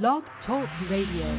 Blog Talk Radio.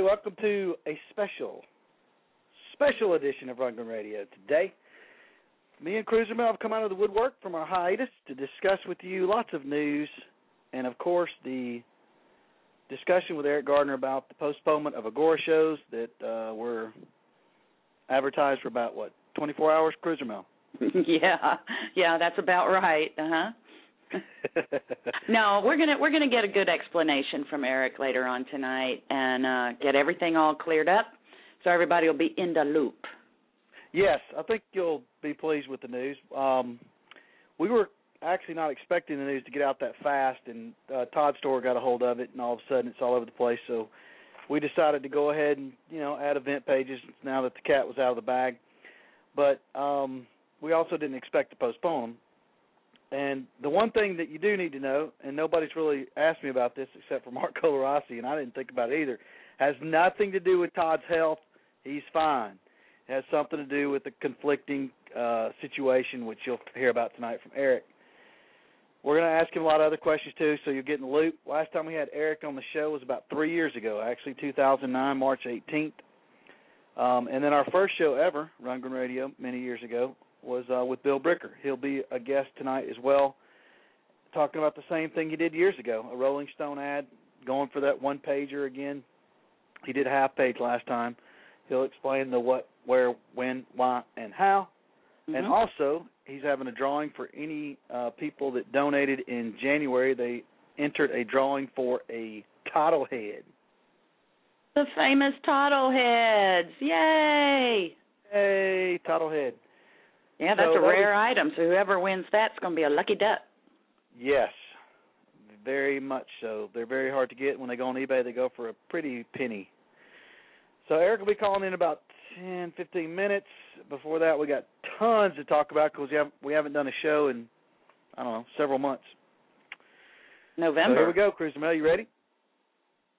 Welcome to a special edition of Rundgren Radio today. Me and Cruiser Mel have come out of the woodwork from our hiatus to discuss with you lots of news and, of course, the discussion with Eric Gardner about the postponement of Agora shows that were advertised for about, 24 hours, Cruiser Mel? Yeah, that's about right, No, we're gonna get a good explanation from Eric later on tonight and get everything all cleared up, so everybody will be in the loop. Yes, I think you'll be pleased with the news. We were actually not expecting the news to get out that fast, and Todd Store got a hold of it, and all of a sudden it's all over the place. So we decided to go ahead and add event pages now that the cat was out of the bag. But we also didn't expect to postpone them. And the one thing that you do need to know, and nobody's really asked me about this except for Mark Colorossi, and I didn't think about it either, has nothing to do with Todd's health. He's fine. It has something to do with the conflicting situation, which you'll hear about tonight from Eric. We're going to ask him a lot of other questions, too, so you'll get in the loop. Last time we had Eric on the show was about 3 years ago, actually, 2009, March 18th. And then our first show ever, Rundgren Radio, many years ago, was with Bill Bricker. He'll be a guest tonight as well, talking about the same thing he did years ago, a Rolling Stone ad, going for that one-pager again. He did a half-page last time. He'll explain the what, where, when, why, and how. Mm-hmm. And also, he's having a drawing for any people that donated in January. They entered a drawing for a title head. The famous title heads. Yay! Hey, title head. Yeah, that's a rare item, so whoever wins that's going to be a lucky duck. Yes, very much so. They're very hard to get. When they go on eBay, they go for a pretty penny. So Eric will be calling in about 10, 15 minutes. Before that, we got tons to talk about because we haven't done a show in, I don't know, several months. November. So here we go, Cruiser Mel. You ready?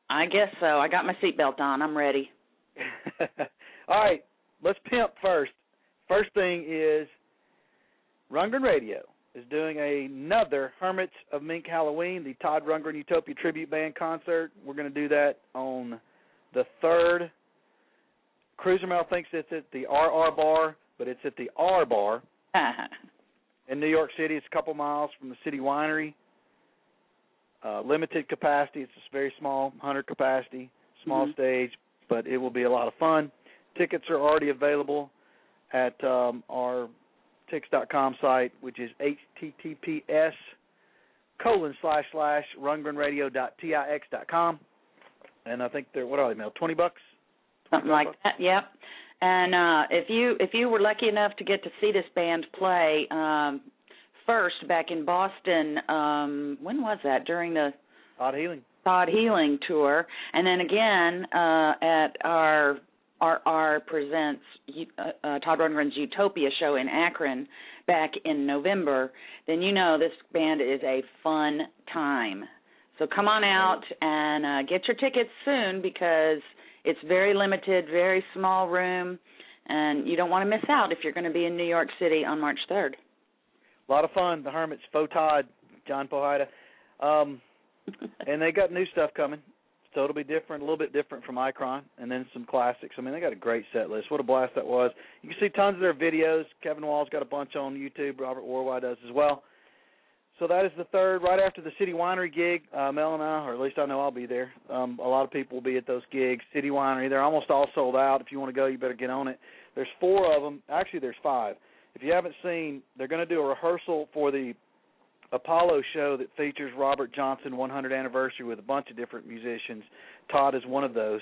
I guess so. I got my seatbelt on. I'm ready. All right, let's pimp first. First thing is Rundgren Radio is doing another Hermits of Mink Halloween, the Todd Rundgren Utopia Tribute Band concert. We're going to do that on the 3rd. Cruiser Mel thinks it's at the RR Bar, but it's at the R Bar. Uh-huh. In New York City, it's a couple miles from the City Winery. Limited capacity. It's just very small, 100 capacity, small stage, but it will be a lot of fun. Tickets are already available at our tix.com site, which is https://rundgrenradio.tix.com. And I think they're, what are they, Mel, $20? Something like that, yep. And if you were lucky enough to get to see this band play first back in Boston, when was that? During the Todd Healing Tour. And then again at our RR presents Todd Rundgren's Utopia show in Akron back in November, then you know this band is a fun time. So come on out and get your tickets soon because it's very limited, very small room, and you don't want to miss out if you're going to be in New York City on March 3rd. A lot of fun. The Hermits, Faux Todd, John Pohida. And they got new stuff coming. So it'll be different, a little bit different from Ikron, and then some classics. I mean, they got a great set list. What a blast that was. You can see tons of their videos. Kevin Wall's got a bunch on YouTube. Robert Warwy does as well. So that is the 3rd. Right after the City Winery gig, Mel and I, or at least I know I'll be there. A lot of people will be at those gigs. City Winery, they're almost all sold out. If you want to go, you better get on it. There's 4 of them. Actually, there's 5. If you haven't seen, they're going to do a rehearsal for the Apollo show that features Robert Johnson 100th anniversary with a bunch of different musicians. Todd is one of those.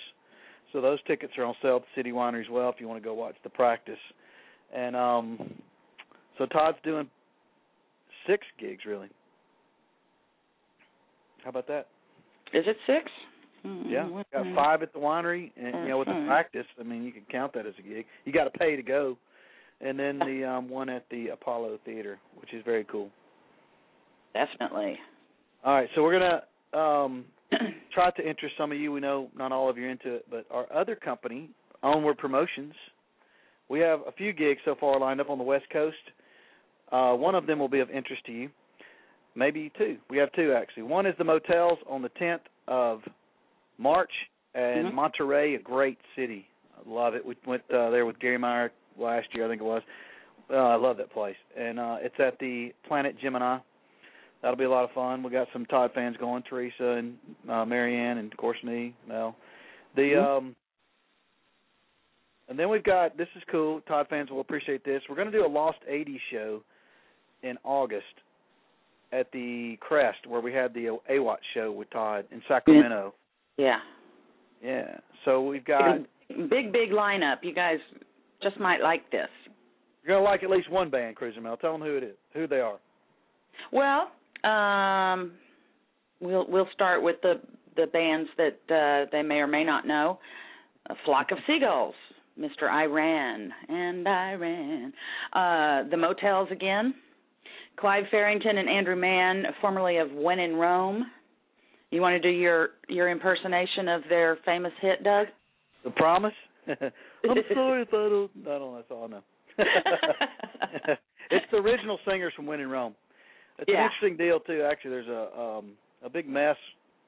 So those tickets are on sale at the City Winery as well if you want to go watch the practice. And so Todd's doing 6 gigs, really. How about that? Is it 6? Yeah, we've got 5 at the winery, and you know, with the practice, I mean, you can count that as a gig. You got to pay to go, and then the one at the Apollo Theater, which is very cool. Definitely. All right, so we're gonna try to interest some of you. We know not all of you are into it, but our other company, Onward Promotions, we have a few gigs so far lined up on the West Coast. One of them will be of interest to you, maybe 2. We have 2 actually. One is the Motels on the 10th of March, and Monterey, a great city. I love it. We went there with Gary Meyer last year, I think it was. I love that place. And it's at the Planet Gemini. That'll be a lot of fun. We got some Todd fans going, Teresa and Marianne and, of course, me, Mel. And then we've got, this is cool, Todd fans will appreciate this. We're going to do a Lost 80s show in August at the Crest where we had the AWATS show with Todd in Sacramento. Yeah. So we've got big lineup. You guys just might like this. You're gonna like at least one band, Cruiser Mel. Tell them who it is, who they are. Well, we'll start with the bands that they may or may not know. A Flock of Seagulls, Mr. Iran and Iran. The Motels again. Clive Farrington and Andrew Mann, formerly of When in Rome. You want to do your impersonation of their famous hit, Doug? The Promise? I'm sorry if I don't. That's all I know. It's the original singers from When in Rome. It's an interesting deal too. Actually, there's a big mess.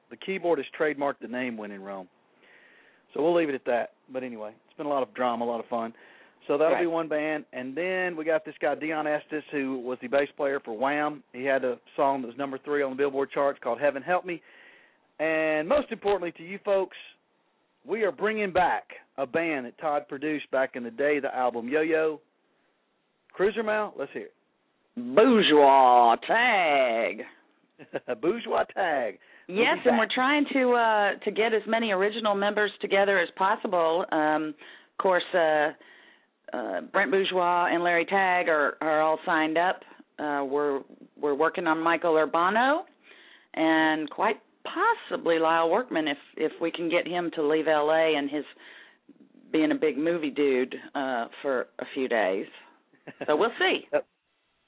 The keyboardist trademarked the name When in Rome, so we'll leave it at that. But anyway, it's been a lot of drama, a lot of fun. So that'll be one band, and then we got this guy Dion Estes, who was the bass player for Wham. He had a song that was number 3 on the Billboard charts called "Heaven Help Me." And most importantly to you folks, we are bringing back a band that Todd produced back in the day, the album Yo-Yo. Cruiser Mel, let's hear it. Bourgeois Tagg. Bourgeois Tagg. Yes, and we're trying to get as many original members together as possible. Of course, Brent Bourgeois and Larry Tagg are all signed up. We're working on Michael Urbano and quite possibly Lyle Workman if we can get him to leave L.A. and his being a big movie dude for a few days. So we'll see.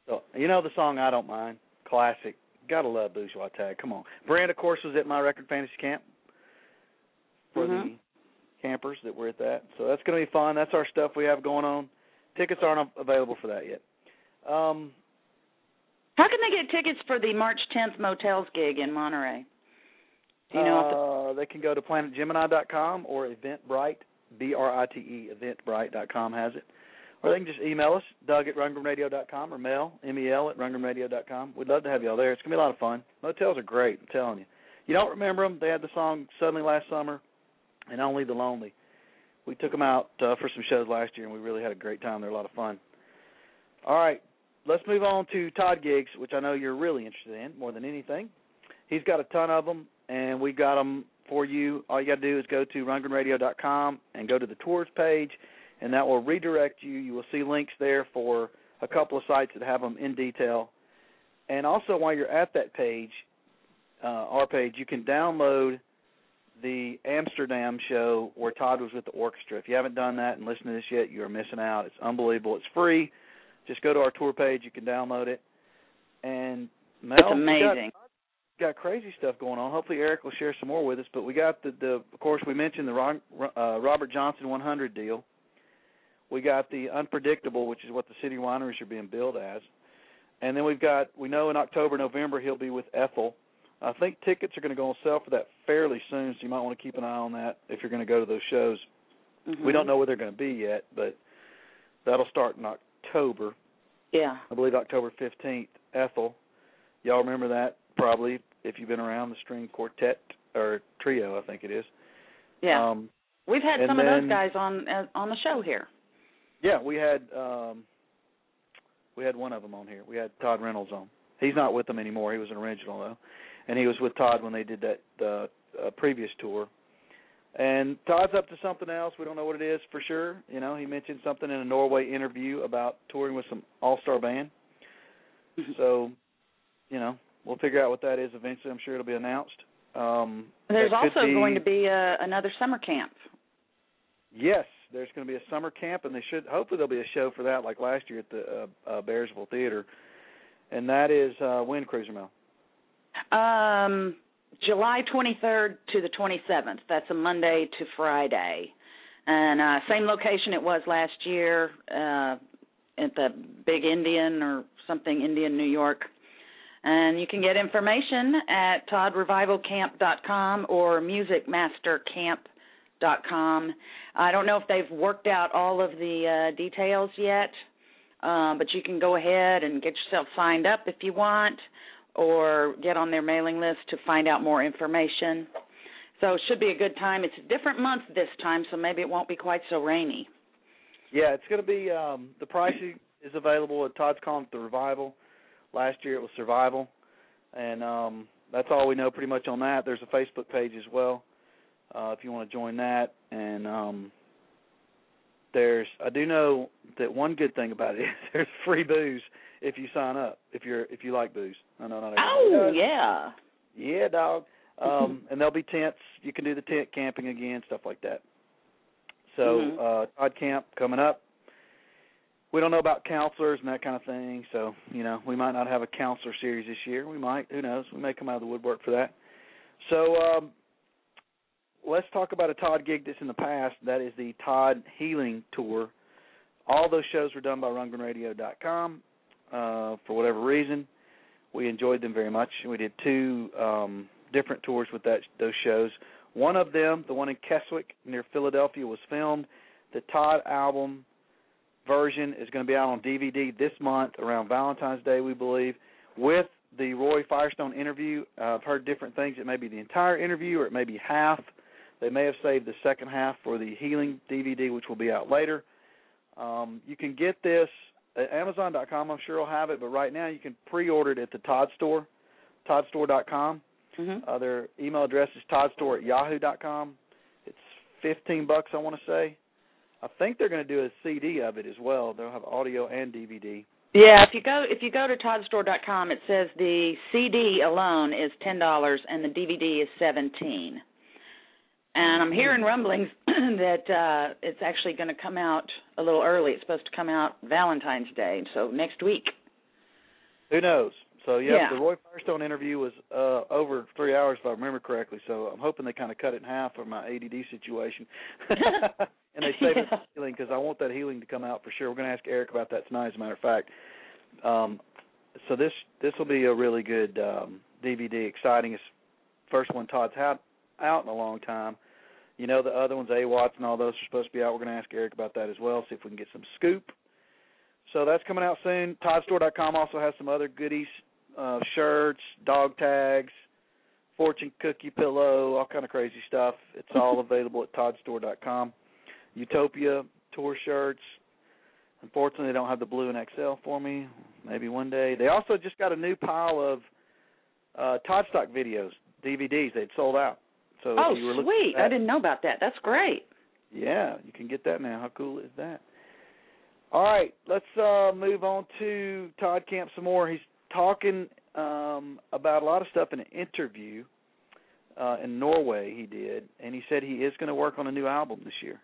So, you know the song I Don't Mind, classic. Gotta love Bourgeois Tagg. Come on. Brand, of course, was at my record fantasy camp for the campers that were at that. So that's going to be fun. That's our stuff we have going on. Tickets aren't available for that yet. How can they get tickets for the March 10th Motels gig in Monterey? Do you know they can go to planetgemini.com or Eventbrite, B-R-I-T-E, Eventbrite.com has it. Or they can just email us, doug@rundgrenradio.com or Mel, mel@rundgrenradio.com. We'd love to have you all there. It's going to be a lot of fun. Motels are great, I'm telling you. You don't remember them. They had the song Suddenly last summer. And Only the Lonely. We took them out for some shows last year, and we really had a great time. They're a lot of fun. All right, let's move on to Todd gigs, which I know you're really interested in more than anything. He's got a ton of them, and we've got them for you. All you got to do is go to rundgrenradio.com and go to the tours page, and that will redirect you. You will see links there for a couple of sites that have them in detail. And also while you're at that page, our page, you can download the Amsterdam show where Todd was with the orchestra. If you haven't done that and listened to this yet, you are missing out. It's unbelievable. It's free. Just go to our tour page. You can download it. And Mel, that's amazing. Got crazy stuff going on. Hopefully Eric will share some more with us. But we got the of course, we mentioned the Robert Johnson 100 deal. We got the Unpredictable, which is what the city wineries are being billed as. And then we've got, we know in October, November, he'll be with Ethel. I think tickets are going to go on sale for that fairly soon, so you might want to keep an eye on that if you're going to go to those shows. Mm-hmm. We don't know where they're going to be yet, but that'll start in October. Yeah. I believe October 15th, Ethel. Y'all remember that probably if you've been around the string quartet or trio, I think it is. Yeah. We've had some of those guys on the show here. Yeah, we had one of them on here. We had Todd Reynolds on. He's not with them anymore. He was an original, though. And he was with Todd when they did that previous tour. And Todd's up to something else. We don't know what it is for sure. You know, he mentioned something in a Norway interview about touring with some all-star band. So, you know, we'll figure out what that is eventually. I'm sure it'll be announced. There's also going to be another summer camp. Yes, there's going to be a summer camp, and they should hopefully there'll be a show for that like last year at the Bearsville Theater. And that is when, Cruiser Mel? July 23rd to the 27th. That's a Monday to Friday. And same location it was last year at the Big Indian or something, Indian, New York. And you can get information at toddrevivalcamp.com or musicmastercamp.com. I don't know if they've worked out all of the details yet, but you can go ahead and get yourself signed up if you want, or get on their mailing list to find out more information. So it should be a good time. It's a different month this time, so maybe it won't be quite so rainy. Yeah, it's going to be the pricing is available. Todd's calling it the Revival. Last year it was Survival. And that's all we know pretty much on that. There's a Facebook page as well if you want to join that. And I do know that one good thing about it is there's free booze if you sign up, if you like booze. I know not everybody does. Yeah. Yeah, dog. And there'll be tents. You can do the tent camping again, stuff like that. So Todd Camp coming up. We don't know about counselors and that kind of thing. So, you know, we might not have a counselor series this year. We might. Who knows? We may come out of the woodwork for that. So let's talk about a Todd gig that's in the past. That is the Todd Healing Tour. All those shows were done by RundgrenRadio.com. For whatever reason, we enjoyed them very much. We did two different tours with those shows. One of them, the one in Keswick near Philadelphia, was filmed. The Todd album version is going to be out on DVD this month around Valentine's Day, we believe, with the Roy Firestone interview. I've heard different things. It may be the entire interview or it may be half. They may have saved the second half for the Healing DVD, which will be out later. You can get this at Amazon.com, I'm sure will have it, but right now you can pre-order it at the Todd Store, ToddStore.com. Their email address is ToddStore@Yahoo.com. It's $15, I want to say. I think they're going to do a CD of it as well. They'll have audio and DVD. Yeah, if you go to ToddStore.com, it says the CD alone is $10 and the DVD is $17. And I'm hearing rumblings that it's actually going to come out a little early. It's supposed to come out Valentine's Day, so next week. Who knows? So, yeah, the Roy Firestone interview was over 3 hours, if I remember correctly, so I'm hoping they kind of cut it in half for my ADD situation. And they saved it for Healing because I want that Healing to come out for sure. We're going to ask Eric about that tonight, as a matter of fact. So this will be a really good DVD, exciting. It's first one Todd's had out in a long time. You know, the other ones, AWATS and all those are supposed to be out. We're going to ask Eric about that as well, see if we can get some scoop. So that's coming out soon. ToddStore.com also has some other goodies, shirts, dog tags, fortune cookie pillow, all kind of crazy stuff. It's all available at ToddStore.com. Utopia tour shirts. Unfortunately, they don't have the blue and XL for me. Maybe one day. They also just got a new pile of Todd Stock videos, DVDs. They'd sold out. So sweet. I didn't know about that. That's great. Yeah, you can get that now. How cool is that? All right, let's move on to Todd Camp some more. He's talking about a lot of stuff in an interview in Norway he did, and he said he is going to work on a new album this year.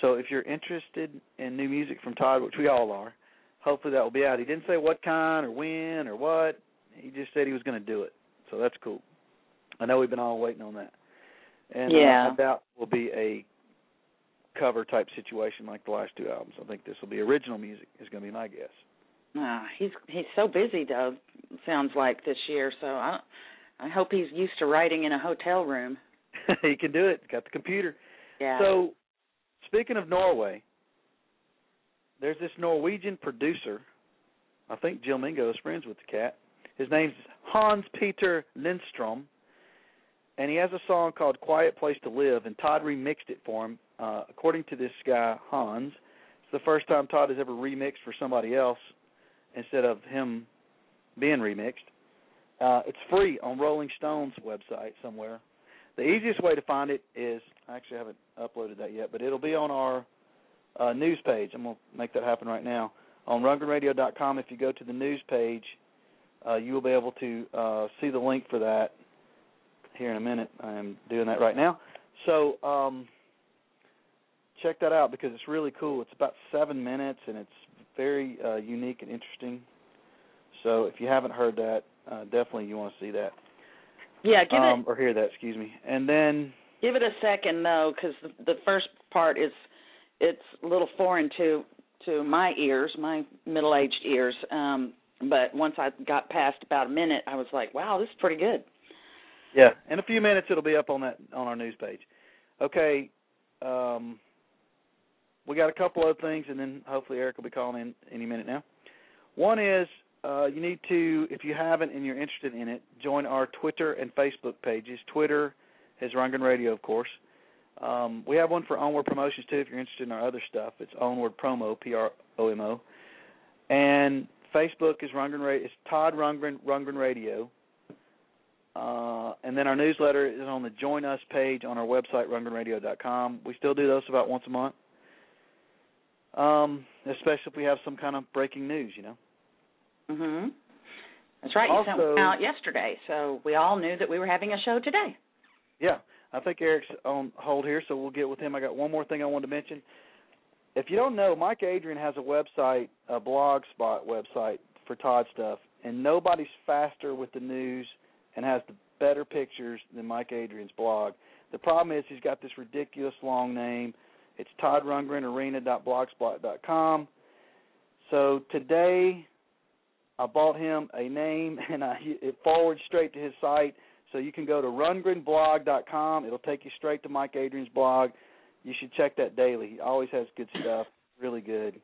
So if you're interested in new music from Todd, which we all are, hopefully that will be out. He didn't say what kind or when or what. He just said he was going to do it, so that's cool. I know we've been all waiting on that. And I doubt it will be a cover-type situation like the last two albums. I think this will be original music is going to be my guess. He's so busy, though, sounds like, this year. So I hope he's used to writing in a hotel room. He can do it. Got the computer. Yeah. So speaking of Norway, there's this Norwegian producer. I think Jill Mingo is friends with the cat. His name's Hans-Peter Lindstrom. And he has a song called Quiet Place to Live, and Todd remixed it for him. According to this guy, Hans, it's the first time Todd has ever remixed for somebody else instead of him being remixed. It's free on Rolling Stone's website somewhere. The easiest way to find it is, I actually haven't uploaded that yet, but it'll be on our news page. I'm going to make that happen right now. On RundgrenRadio.com, if you go to the news page, you will be able to see the link for that here in a minute. I am doing that right now. So check that out because it's really cool. It's about 7 minutes, and it's very unique and interesting. So if you haven't heard that, definitely you want to see that. Yeah, give it or hear that, excuse me. And then give it a second though, because the first part is it's a little foreign to my ears, my middle-aged ears. But once I got past about a minute, I was like, wow, this is pretty good. Yeah, in a few minutes it'll be up on that on our news page. Okay, we got a couple other things, and then hopefully Eric will be calling in any minute now. One is you need to, if you haven't and you're interested in it, join our Twitter and Facebook pages. Twitter is Rundgren Radio, of course. We have one for Onward Promotions, too, if you're interested in our other stuff. It's Onward Promo, P-R-O-M-O. And Facebook is Rundgren Radio. It's Todd Rundgren, Rundgren Radio. And then our newsletter is on the Join Us page on our website, RundgrenRadio.com. We still do those about once a month, especially if we have some kind of breaking news, you know. Mm-hmm. That's right. Also, you sent one out yesterday, so we all knew that we were having a show today. Yeah. I think Eric's on hold here, so we'll get with him. I got one more thing I wanted to mention. If you don't know, Mike Adrian has a website, a Blogspot website for Todd stuff, and nobody's faster with the news and has the better pictures than Mike Adrian's blog. The problem is he's got this ridiculous long name. It's Todd Rundgren, arena.blogspot.com. So today I bought him a name, and it forwards straight to his site. So you can go to RundgrenBlog.com. It'll take you straight to Mike Adrian's blog. You should check that daily. He always has good stuff, really good.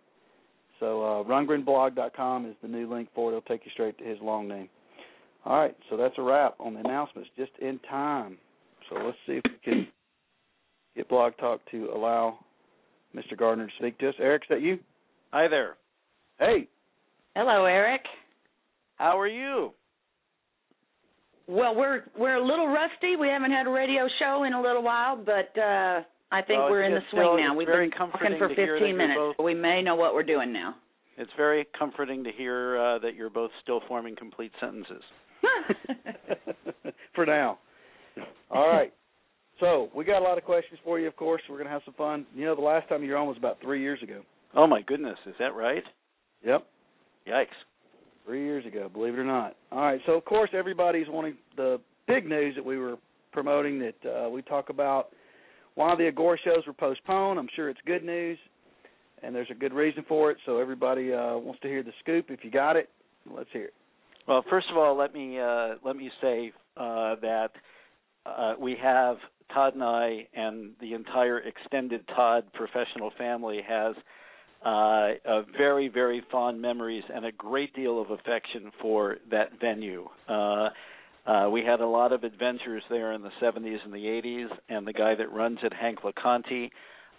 So RundgrenBlog.com is the new link for it. It'll take you straight to his long name. All right, so that's a wrap on the announcements just in time. So let's see if we can get Blog Talk to allow Mr. Gardner to speak to us. Eric, is that you? Hi there. Hey. Hello, Eric. How are you? Well, we're a little rusty. We haven't had a radio show in a little while, but I think we're in the swing now. We've been talking for 15 minutes. Both, we may know what we're doing now. It's very comforting to hear that you're both still forming complete sentences. For now. All right. So we got a lot of questions for you, of course. We're going to have some fun. You know, the last time you were on was about 3 years ago. Oh, my goodness. Is that right? Yep. Yikes. 3 years ago, believe it or not. All right, so, of course, everybody's wanting the big news that we were promoting that we talk about why the Agora shows were postponed. I'm sure it's good news, and there's a good reason for it, so everybody wants to hear the scoop. If you got it, let's hear it. Well, first of all, let me say that we have Todd and I and the entire extended Todd professional family has very, very fond memories and a great deal of affection for that venue. We had a lot of adventures there in the 70s and the 80s, and the guy that runs it, Hank LeConte,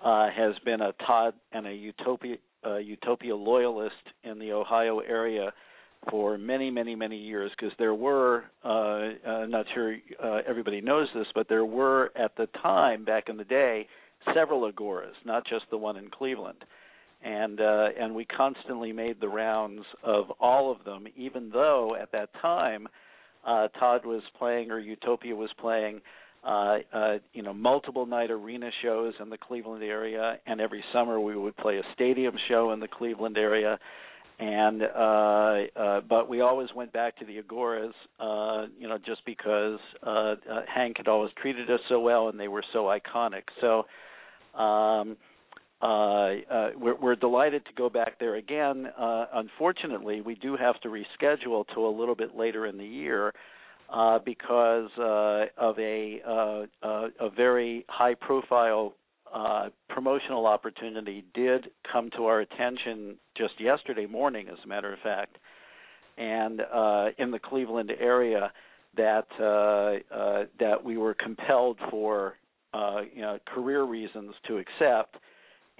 has been a Todd and a Utopia loyalist in the Ohio area for many, many, many years, because there were, I'm not sure everybody knows this, but there were at the time, back in the day, several Agoras, not just the one in Cleveland. And we constantly made the rounds of all of them, even though at that time Todd was playing or Utopia was playing, multiple night arena shows in the Cleveland area, and every summer we would play a stadium show in the Cleveland area, and but we always went back to the Agoras, just because Hank had always treated us so well and they were so iconic. So. We're delighted to go back there again. Unfortunately, we do have to reschedule to a little bit later in the year because of a very high-profile promotional opportunity did come to our attention just yesterday morning, as a matter of fact, and in the Cleveland area that we were compelled for career reasons to accept.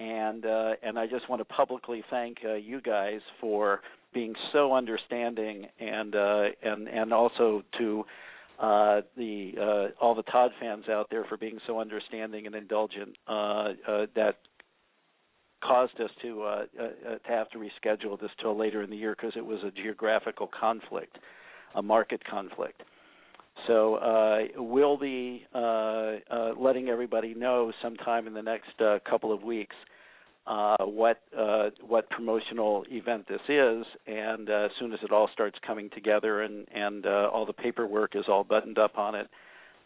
And I just want to publicly thank you guys for being so understanding, and also to all the Todd fans out there for being so understanding and indulgent that caused us to have to reschedule this till later in the year because it was a geographical conflict, a market conflict. So we'll be letting everybody know sometime in the next couple of weeks what promotional event this is, and as soon as it all starts coming together and all the paperwork is all buttoned up on it.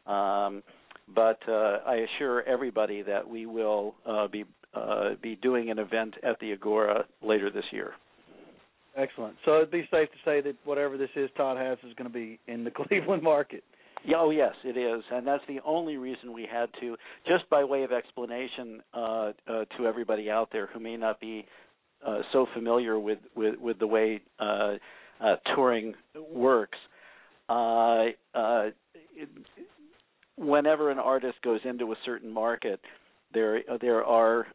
But I assure everybody that we will be doing an event at the Agora later this year. Excellent. So it'd be safe to say that whatever this is Todd has is going to be in the Cleveland market. Oh, yes, it is, and that's the only reason we had to, just by way of explanation to everybody out there who may not be so familiar with the way touring works. Whenever an artist goes into a certain market, there are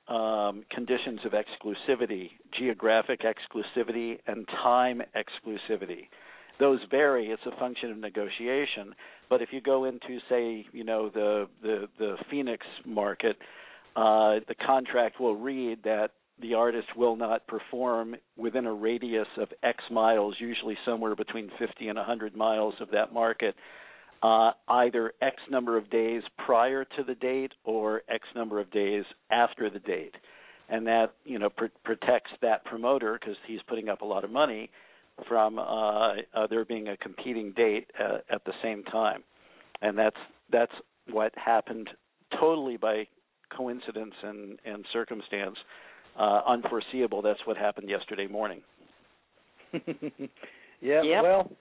conditions of exclusivity, geographic exclusivity, and time exclusivity. Those vary. It's a function of negotiation. But if you go into, say, you know, the Phoenix market, the contract will read that the artist will not perform within a radius of X miles, usually somewhere between 50 and 100 miles of that market, either X number of days prior to the date or X number of days after the date. And that, you know, protects that promoter because he's putting up a lot of money from there being a competing date at the same time. And that's what happened totally by coincidence and circumstance, unforeseeable. That's what happened yesterday morning. Yeah, well,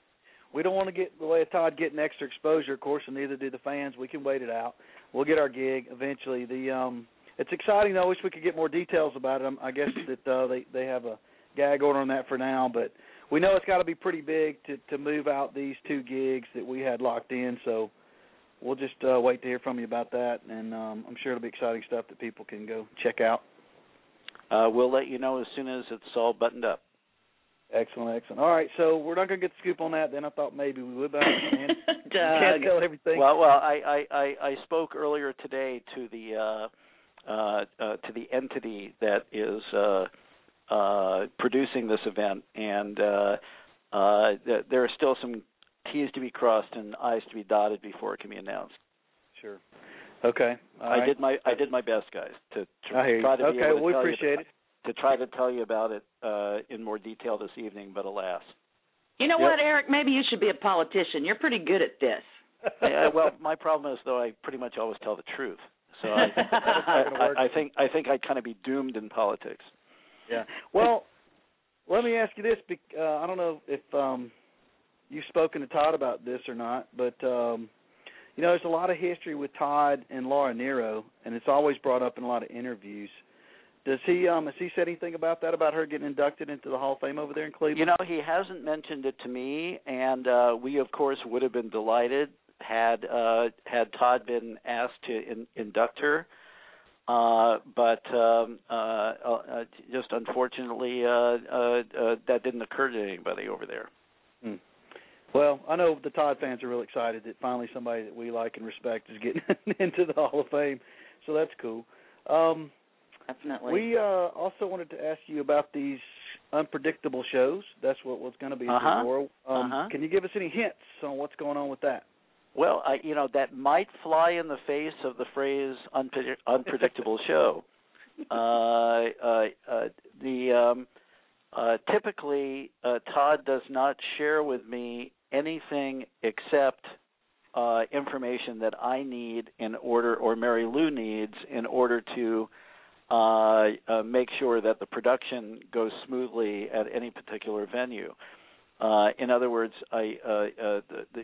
we don't want to get in the way of Todd getting extra exposure, of course, and neither do the fans. We can wait it out. We'll get our gig eventually. It's exciting, though. I wish we could get more details about it. I guess that they have a gag order on that for now, but we know it's got to be pretty big to move out these two gigs that we had locked in, so we'll just wait to hear from you about that, and I'm sure it'll be exciting stuff that people can go check out. We'll let you know as soon as it's all buttoned up. Excellent. All right, so we're not going to get the scoop on that. Then I thought maybe we would. Can't tell everything. Well, I spoke earlier today to the entity that is producing this event, and there are still some T's to be crossed and I's to be dotted before it can be announced. Sure. Okay. I did my best, guys, to try to be able to we appreciate it. To try to tell you about it in more detail this evening, but alas. You know what, Eric? Maybe you should be a politician. You're pretty good at this. Well, my problem is, though, I pretty much always tell the truth. So I think I'd kind of be doomed in politics. Yeah. Well, let me ask you this. I don't know if you've spoken to Todd about this or not, but, you know, there's a lot of history with Todd and Laura Nero, and it's always brought up in a lot of interviews. Does he has he said anything about that, about her getting inducted into the Hall of Fame over there in Cleveland? You know, he hasn't mentioned it to me, and we, of course, would have been delighted had Todd been asked to induct her. But just unfortunately, that didn't occur to anybody over there. Mm. Well, I know the Todd fans are really excited that finally somebody that we like and respect is getting into the Hall of Fame, so that's cool. Definitely. We also wanted to ask you about these unpredictable shows. That's what was going to be. Can you give us any hints on what's going on with that? Well, you know, that might fly in the face of the phrase unpredictable show. Typically, Todd does not share with me anything except information that I need in order, or Mary Lou needs in order to make sure that the production goes smoothly at any particular venue. In other words,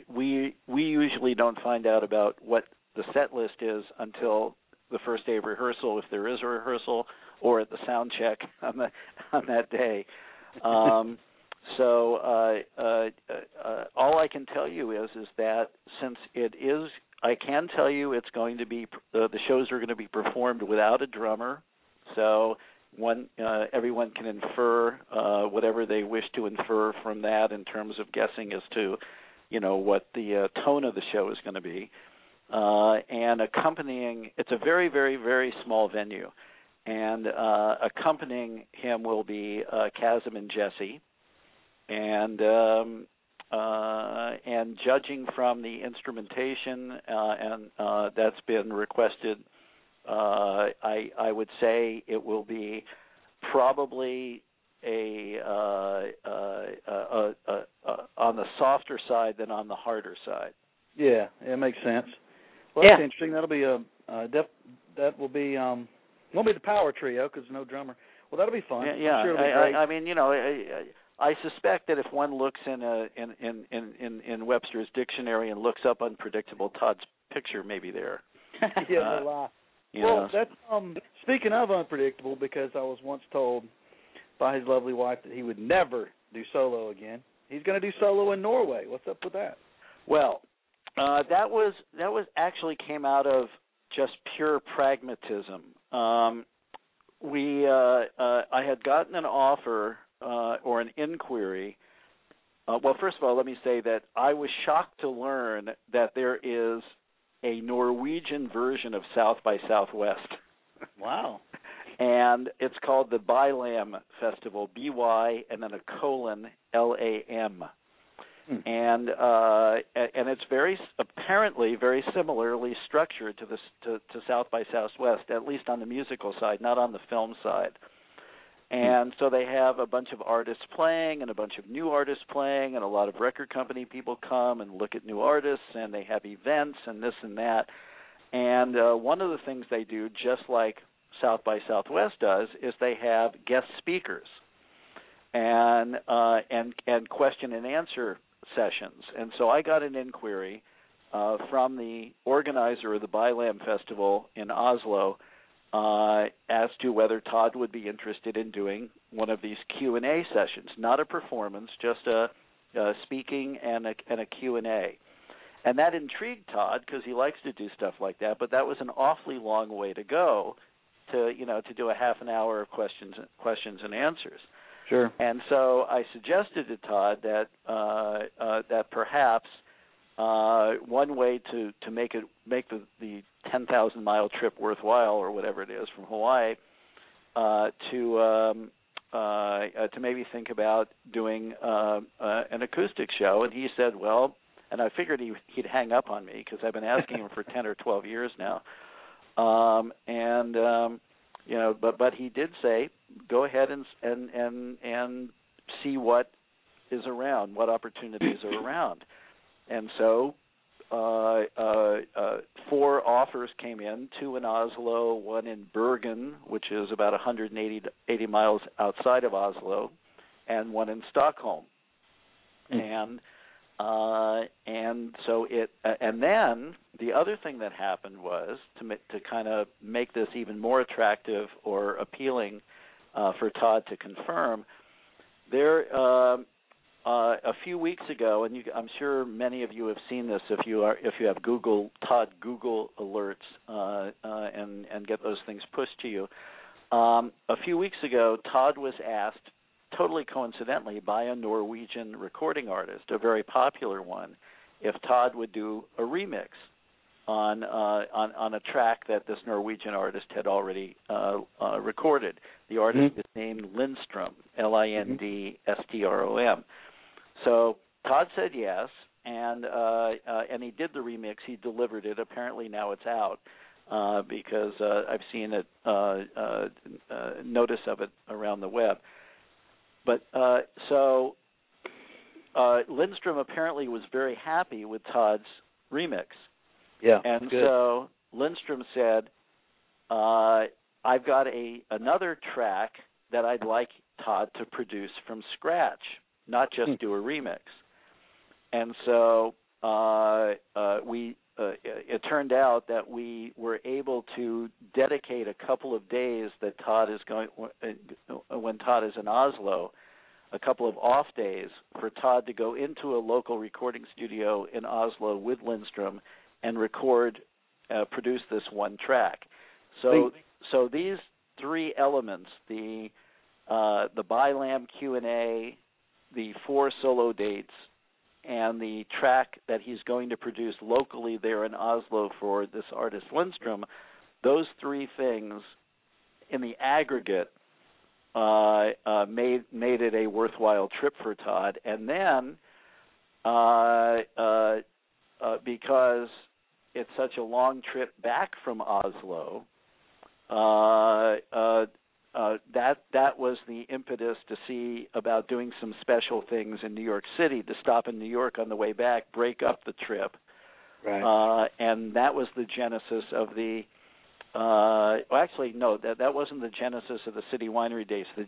we usually don't find out about what the set list is until the first day of rehearsal, if there is a rehearsal, or at the sound check on that day. So all I can tell you is that since it is, I can tell you it's going to be the shows are going to be performed without a drummer, so. Everyone can infer whatever they wish to infer from that in terms of guessing as to, you know, what the tone of the show is going to be. And accompanying, it's a very, very, very small venue. And accompanying him will be Chasm and Jesse. And judging from the instrumentation, and that's been requested, I would say it will be probably on the softer side than on the harder side. Yeah, it makes sense. Well, that's interesting. That'll be won't be the power trio because no drummer. Well, that'll be fun. Yeah, I'm sure it'll be great. I mean, you know. I suspect that if one looks in Webster's dictionary and looks up unpredictable, Todd's picture may be there. Yeah, no lie. Well, that's speaking of unpredictable, because I was once told by his lovely wife that he would never do solo again. He's going to do solo in Norway. What's up with that? Well, that was actually came out of just pure pragmatism. I had gotten an offer. Or an inquiry. Well, first of all, let me say that I was shocked to learn that there is a Norwegian version of South by Southwest. Wow. And it's called the by:Larm Festival, B-Y, and then a colon, L-A-M. And it's apparently very similarly structured to South by Southwest, at least on the musical side, not on the film side. And so they have a bunch of artists playing and a bunch of new artists playing, and a lot of record company people come and look at new artists, and they have events and this and that. And one of the things they do, just like South by Southwest does, is they have guest speakers and question and answer sessions. And so I got an inquiry from the organizer of the by:Larm Festival in Oslo as to whether Todd would be interested in doing one of these Q&A sessions, not a performance, just a speaking and a Q&A. And that intrigued Todd because he likes to do stuff like that, but that was an awfully long way to go to do a half an hour of questions and answers. Sure. And so I suggested to Todd that that perhaps one way to make the 10,000-mile trip worthwhile, or whatever it is, from Hawaii, to maybe think about doing an acoustic show. And he said, well, and I figured he'd hang up on me because I've been asking him for 10 or 12 years now. But he did say, go ahead and see what is around, what opportunities are around. And so four offers came in, two in Oslo, one in Bergen, which is about 180 miles outside of Oslo, and one in Stockholm. And then the other thing that happened was to kind of make this even more attractive or appealing for Todd to confirm, there a few weeks ago, and I'm sure many of you have seen this if you have Todd Google alerts and get those things pushed to you. A few weeks ago, Todd was asked, totally coincidentally, by a Norwegian recording artist, a very popular one, if Todd would do a remix on a track that this Norwegian artist had already recorded. The artist is named Lindstrom, Lindstrom. So Todd said yes, and he did the remix. He delivered it. Apparently now it's out because I've seen it notice of it around the web. But so Lindstrom apparently was very happy with Todd's remix. Yeah, and good. So Lindstrom said, I've got another track that I'd like Todd to produce from scratch, not just do a remix. And so it turned out that we were able to dedicate a couple of days that Todd is going when Todd is in Oslo, a couple of off days for Todd to go into a local recording studio in Oslo with Lindstrom and record, produce this one track. So these three elements: the by:Larm Q&A, the four solo dates, and the track that he's going to produce locally there in Oslo for this artist Lindstrom, those three things in the aggregate made it a worthwhile trip for Todd. And then because it's such a long trip back from Oslo, that was the impetus to see about doing some special things in New York City, to stop in New York on the way back, break up the trip. Right. And that was the genesis of the that wasn't the genesis of the City Winery Dates. The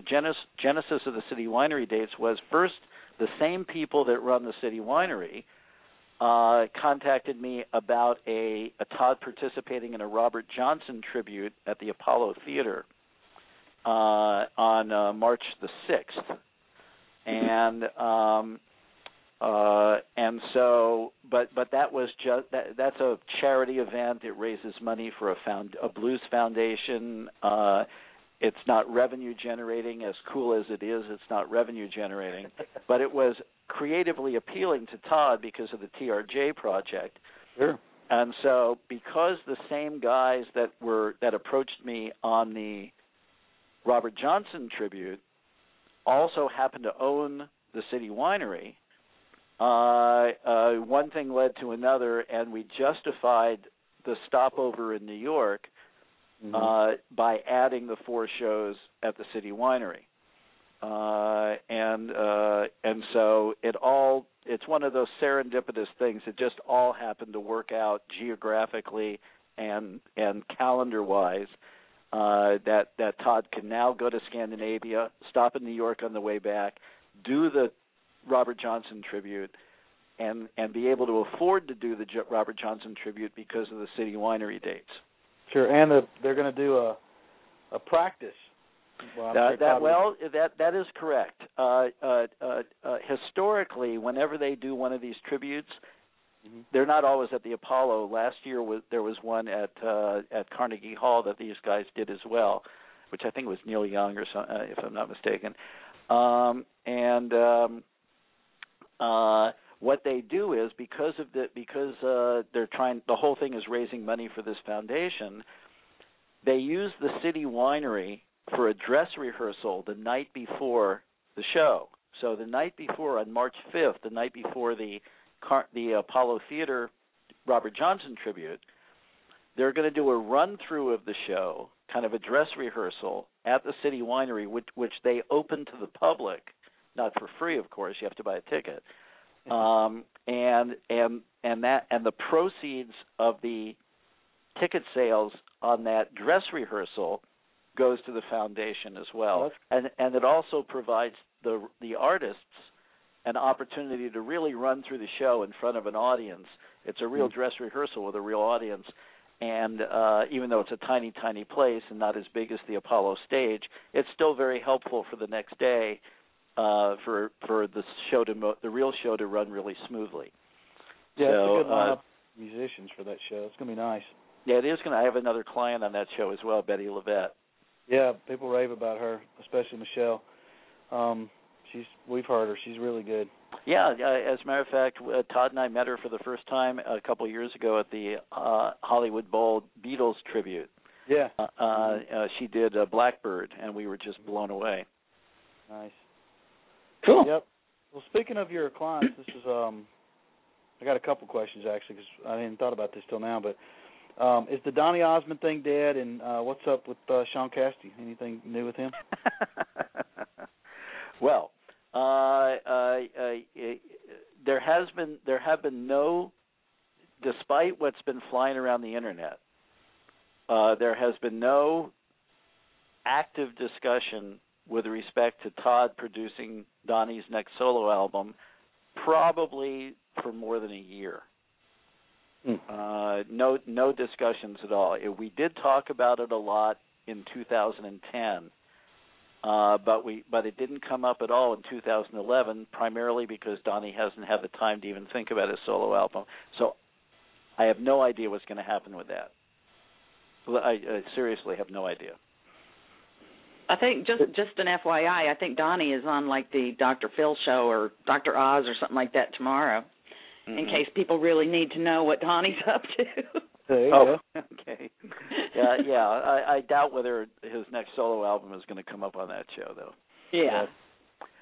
genesis of the City Winery Dates was, first, the same people that run the City Winery contacted me about a Todd participating in a Robert Johnson tribute at the Apollo Theater on March the 6th. And so that was just that's a charity event. It raises money for a blues foundation. It's not revenue generating. As cool as it is, it's not revenue generating. But it was creatively appealing to Todd because of the TRJ project. Sure. And so because the same guys that approached me on the Robert Johnson tribute also happened to own the City Winery, one thing led to another, and we justified the stopover in New York by adding the four shows at the City Winery, and so it's one of those serendipitous things. It just all happened to work out geographically and calendar wise. That Todd can now go to Scandinavia, stop in New York on the way back, do the Robert Johnson tribute, and be able to afford to do the Robert Johnson tribute because of the City Winery Dates. Sure, and they're going to do a practice. Well, that is correct. Historically, whenever they do one of these tributes, they're not always at the Apollo. Last year there was one at Carnegie Hall that these guys did as well, which I think was Neil Young or something, if I'm not mistaken. What they do is because they're trying. The whole thing is raising money for this foundation. They use the City Winery for a dress rehearsal the night before the show. So the night before, on March 5th, the night before the Apollo Theater Robert Johnson tribute, they're going to do a run-through of the show, kind of a dress rehearsal at the City Winery, which they open to the public, not for free, of course. You have to buy a ticket. And the proceeds of the ticket sales on that dress rehearsal goes to the foundation as well. And it also provides the artists an opportunity to really run through the show in front of an audience. It's a real dress rehearsal with a real audience. And even though it's a tiny, tiny place and not as big as the Apollo stage, it's still very helpful for the next day for the show the real show to run really smoothly. Yeah, so, it's a good lineup of musicians for that show. It's going to be nice. Yeah, it is going to. I have another client on that show as well, Betty Levette. Yeah, people rave about her, especially Michelle. We've heard her. She's really good. Yeah, as a matter of fact, Todd and I met her for the first time a couple of years ago at the Hollywood Bowl Beatles tribute. Yeah. She did Blackbird, and we were just blown away. Nice. Cool. Yep. Well, speaking of your clients, this is I got a couple questions, actually, because I hadn't thought about this till now, but is the Donny Osmond thing dead, and what's up with Sean Cassidy? Anything new with him? Well, there have been no, despite what's been flying around the internet, there has been no active discussion with respect to Todd producing Donnie's next solo album, probably for more than a year. No discussions at all. We did talk about it a lot in 2010. But it didn't come up at all in 2011, primarily because Donnie hasn't had the time to even think about his solo album. So I have no idea what's going to happen with that. I seriously have no idea. I think just an FYI, I think Donnie is on like the Dr. Phil show or Dr. Oz or something like that tomorrow, mm-hmm. in case people really need to know what Donnie's up to. Oh, okay. Yeah. I doubt whether his next solo album is going to come up on that show, though. Yeah.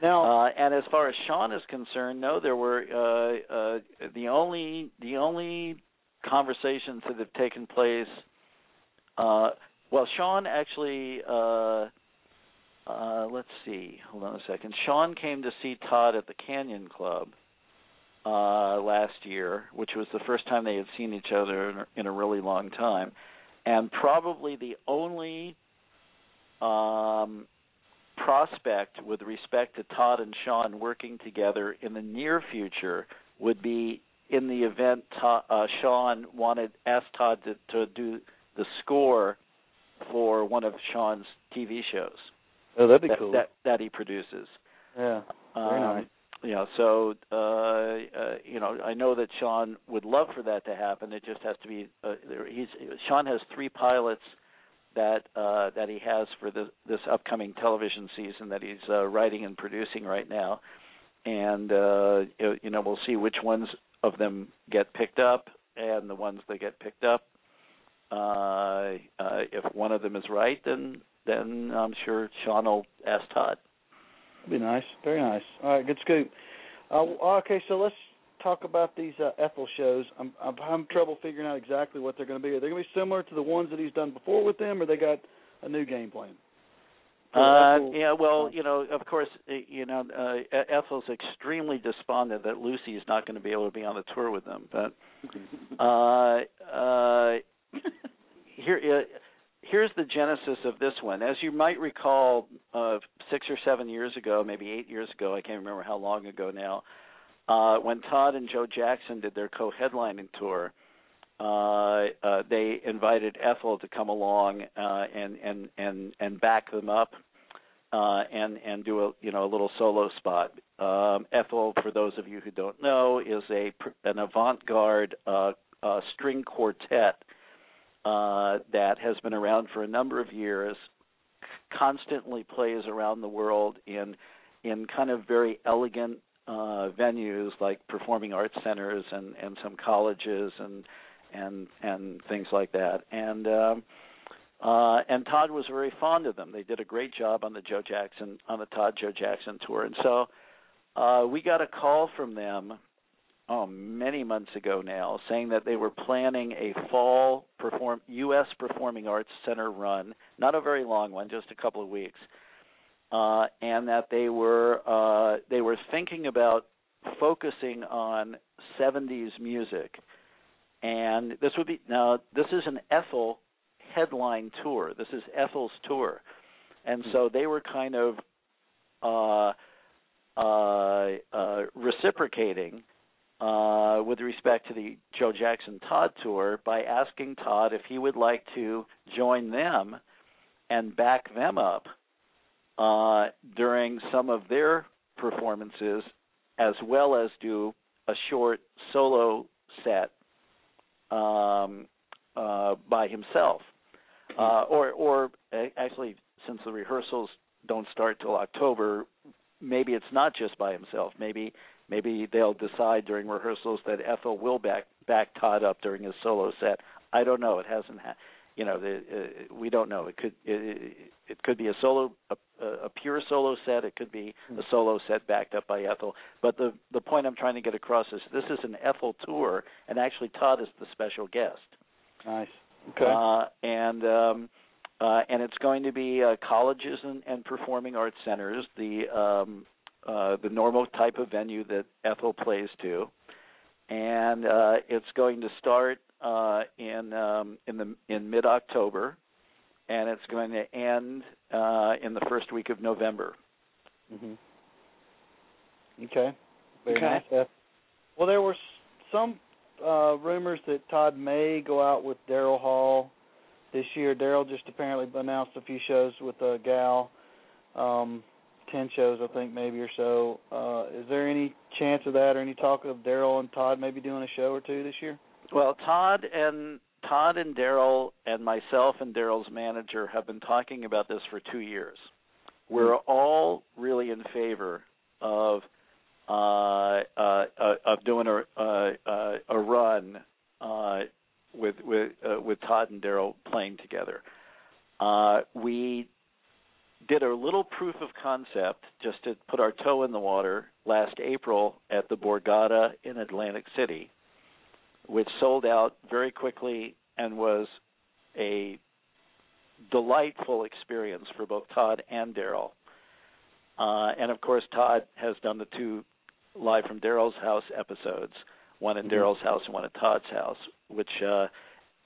Now, and as far as Sean is concerned, no, there were the only conversations that have taken place. Well, Sean actually, let's see, hold on a second. Sean came to see Todd at the Canyon Club last year, which was the first time they had seen each other in a really long time, and probably the only prospect with respect to Todd and Sean working together in the near future would be in the event Sean asked Todd to do the score for one of Sean's TV shows. Oh, that'd be cool. That he produces. Yeah, very nice. Yeah, so, I know that Sean would love for that to happen. It just has to be Sean has 3 pilots that he has for this upcoming television season that he's writing and producing right now. And, we'll see which ones of them get picked up, and the ones that get picked up, if one of them is right, then I'm sure Sean will ask Todd. Be nice. Very nice. All right, good scoop. Okay, so let's talk about these Ethel shows. I'm having trouble figuring out exactly what they're going to be. Are they going to be similar to the ones that he's done before with them, or they got a new game plan? Of course, Ethel's extremely despondent that Lucy is not going to be able to be on the tour with them. But here's the genesis of this one. As you might recall, 6 or 7 years ago, maybe 8 years ago, I can't remember how long ago now, when Todd and Joe Jackson did their co-headlining tour, they invited Ethel to come along and back them up and do a little solo spot. Ethel, for those of you who don't know, is an avant-garde string quartet that has been around for a number of years, constantly plays around the world in kind of very elegant venues like performing arts centers and some colleges and things like that. And Todd was very fond of them. They did a great job on the Todd Joe Jackson tour. And so we got a call from them many months ago now, saying that they were planning a fall U.S. Performing Arts Center run, not a very long one, just a couple of weeks, and that they were thinking about focusing on 70s music. And this is an Ethel headline tour. This is Ethel's tour. And so they were kind of reciprocating with respect to the Joe Jackson Todd tour by asking Todd if he would like to join them and back them up during some of their performances, as well as do a short solo set by himself. Or actually, since the rehearsals don't start till October, maybe it's not just by himself. Maybe they'll decide during rehearsals that Ethel will back Todd up during his solo set. I don't know. It hasn't happened. We don't know. It could be a pure solo set. It could be a solo set backed up by Ethel. But the point I'm trying to get across is this is an Ethel tour, and actually Todd is the special guest. Nice. Okay. And it's going to be colleges and performing arts centers. The normal type of venue that Ethel plays to, and it's going to start in mid-October, and it's going to end in the first week of November. Mm-hmm. Okay. Very nice. Well, there were some rumors that Todd may go out with Daryl Hall this year. Daryl just apparently announced a few shows with a gal. 10 shows, I think, maybe or so. Is there any chance of that, or any talk of Daryl and Todd maybe doing a show or two this year? Well, Todd and Daryl and myself and Daryl's manager have been talking about this for 2 years. we're all really in favor of doing a run with Todd and Daryl playing together. We did a little proof of concept just to put our toe in the water last April at the Borgata in Atlantic City, which sold out very quickly and was a delightful experience for both Todd and Daryl. And, of course, Todd has done the two Live from Daryl's House episodes, one at Daryl's house and one at Todd's house, which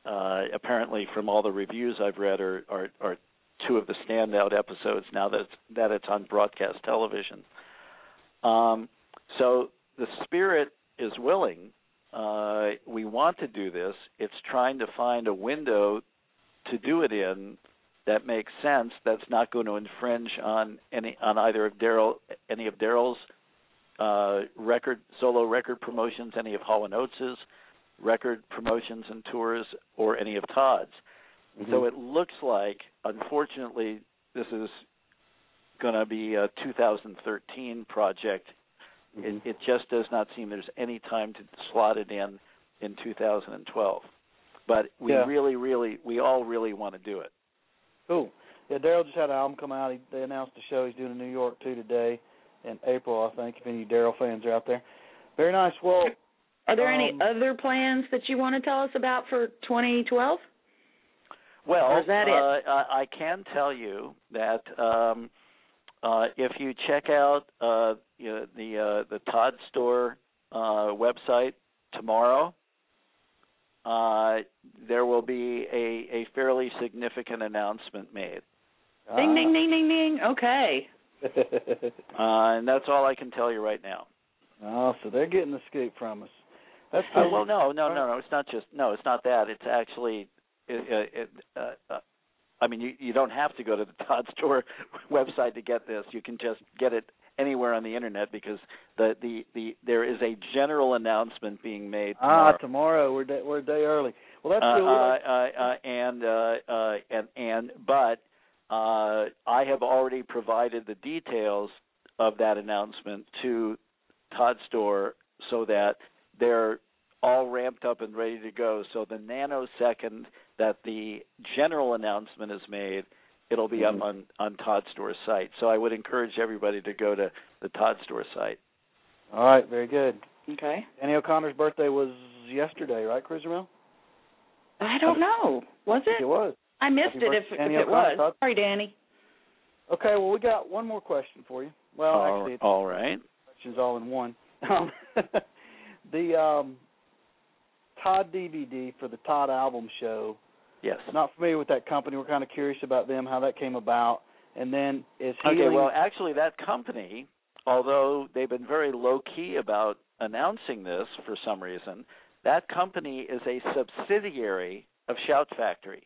apparently from all the reviews I've read are two of the standout episodes now that it's on broadcast television. So the spirit is willing. We want to do this. It's trying to find a window to do it in that makes sense, that's not going to infringe on either of Daryl's solo record promotions, any of Hall & Oates' record promotions and tours, or any of Todd's. Mm-hmm. So it looks like, unfortunately, this is going to be a 2013 project. Mm-hmm. It just does not seem there's any time to slot it in 2012. But we all really want to do it. Cool. Yeah, Daryl just had an album come out. They announced the show he's doing in New York, too, today in April, I think, if any Daryl fans are out there. Very nice. Well, are there any other plans that you want to tell us about for 2012? Well, is that it? I can tell you that if you check out the Todd Store website tomorrow, there will be a fairly significant announcement made. Ding, ding, ding, ding, ding. Okay. And that's all I can tell you right now. Oh, so they're getting the scoop from us. That's cool. Well, no. It's not that. It's actually. You don't have to go to the Todd Store website to get this. You can just get it anywhere on the internet because the there is a general announcement being made tomorrow. Tomorrow we're a day early. Well, that's cool. But I have already provided the details of that announcement to Todd Store so that they're all ramped up and ready to go. So the nanosecond that the general announcement is made, it'll be up on Todd Store's site. So I would encourage everybody to go to the Todd Store site. All right, very good. Okay. Annie O'Connor's birthday was yesterday, right, Cruiser Mel? I don't know. Was it? It was. I missed it if it was. Sorry, Danny. Okay, well, we got one more question for you. Well, actually, it's all right. Questions all in one. The Todd DVD for the Todd album show. Yes. Not familiar with that company. We're kind of curious about them, how that came about. And then is Healing... Okay, well, actually, that company, although they've been very low-key about announcing this for some reason, that company is a subsidiary of Shout Factory.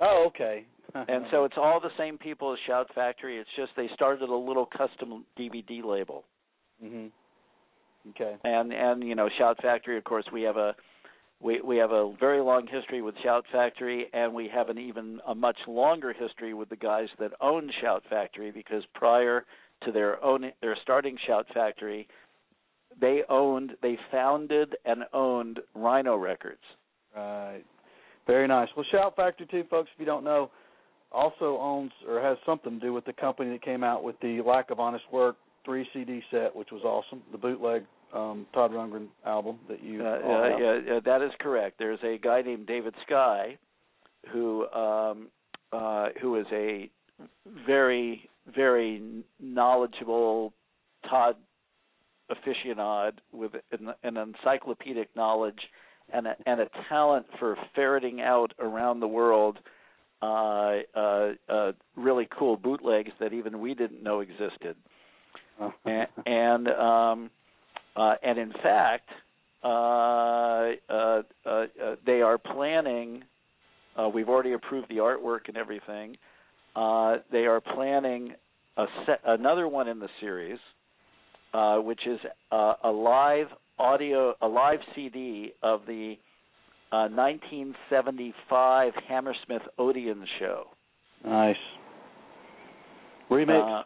Oh, okay. And so it's all the same people as Shout Factory. It's just they started a little custom DVD label. Mm-hmm. Okay. And you know, Shout Factory, of course, we have a very long history with Shout Factory, and we have a much longer history with the guys that own Shout Factory, because prior to their starting Shout Factory, they founded and owned Rhino Records. Right. Very nice. Well, Shout Factory, too, folks, if you don't know, also owns or has something to do with the company that came out with the Lack of Honest Work 3-CD set, which was awesome, the bootleg Todd Rundgren album that you... that is correct. There's a guy named David Skye who is a very, very knowledgeable Todd aficionado with an encyclopedic knowledge and a talent for ferreting out around the world really cool bootlegs that even we didn't know existed. And in fact, they are planning. We've already approved the artwork and everything. They are planning another one in the series, which is a live CD of the 1975 Hammersmith Odeon show. Nice. We're Remix.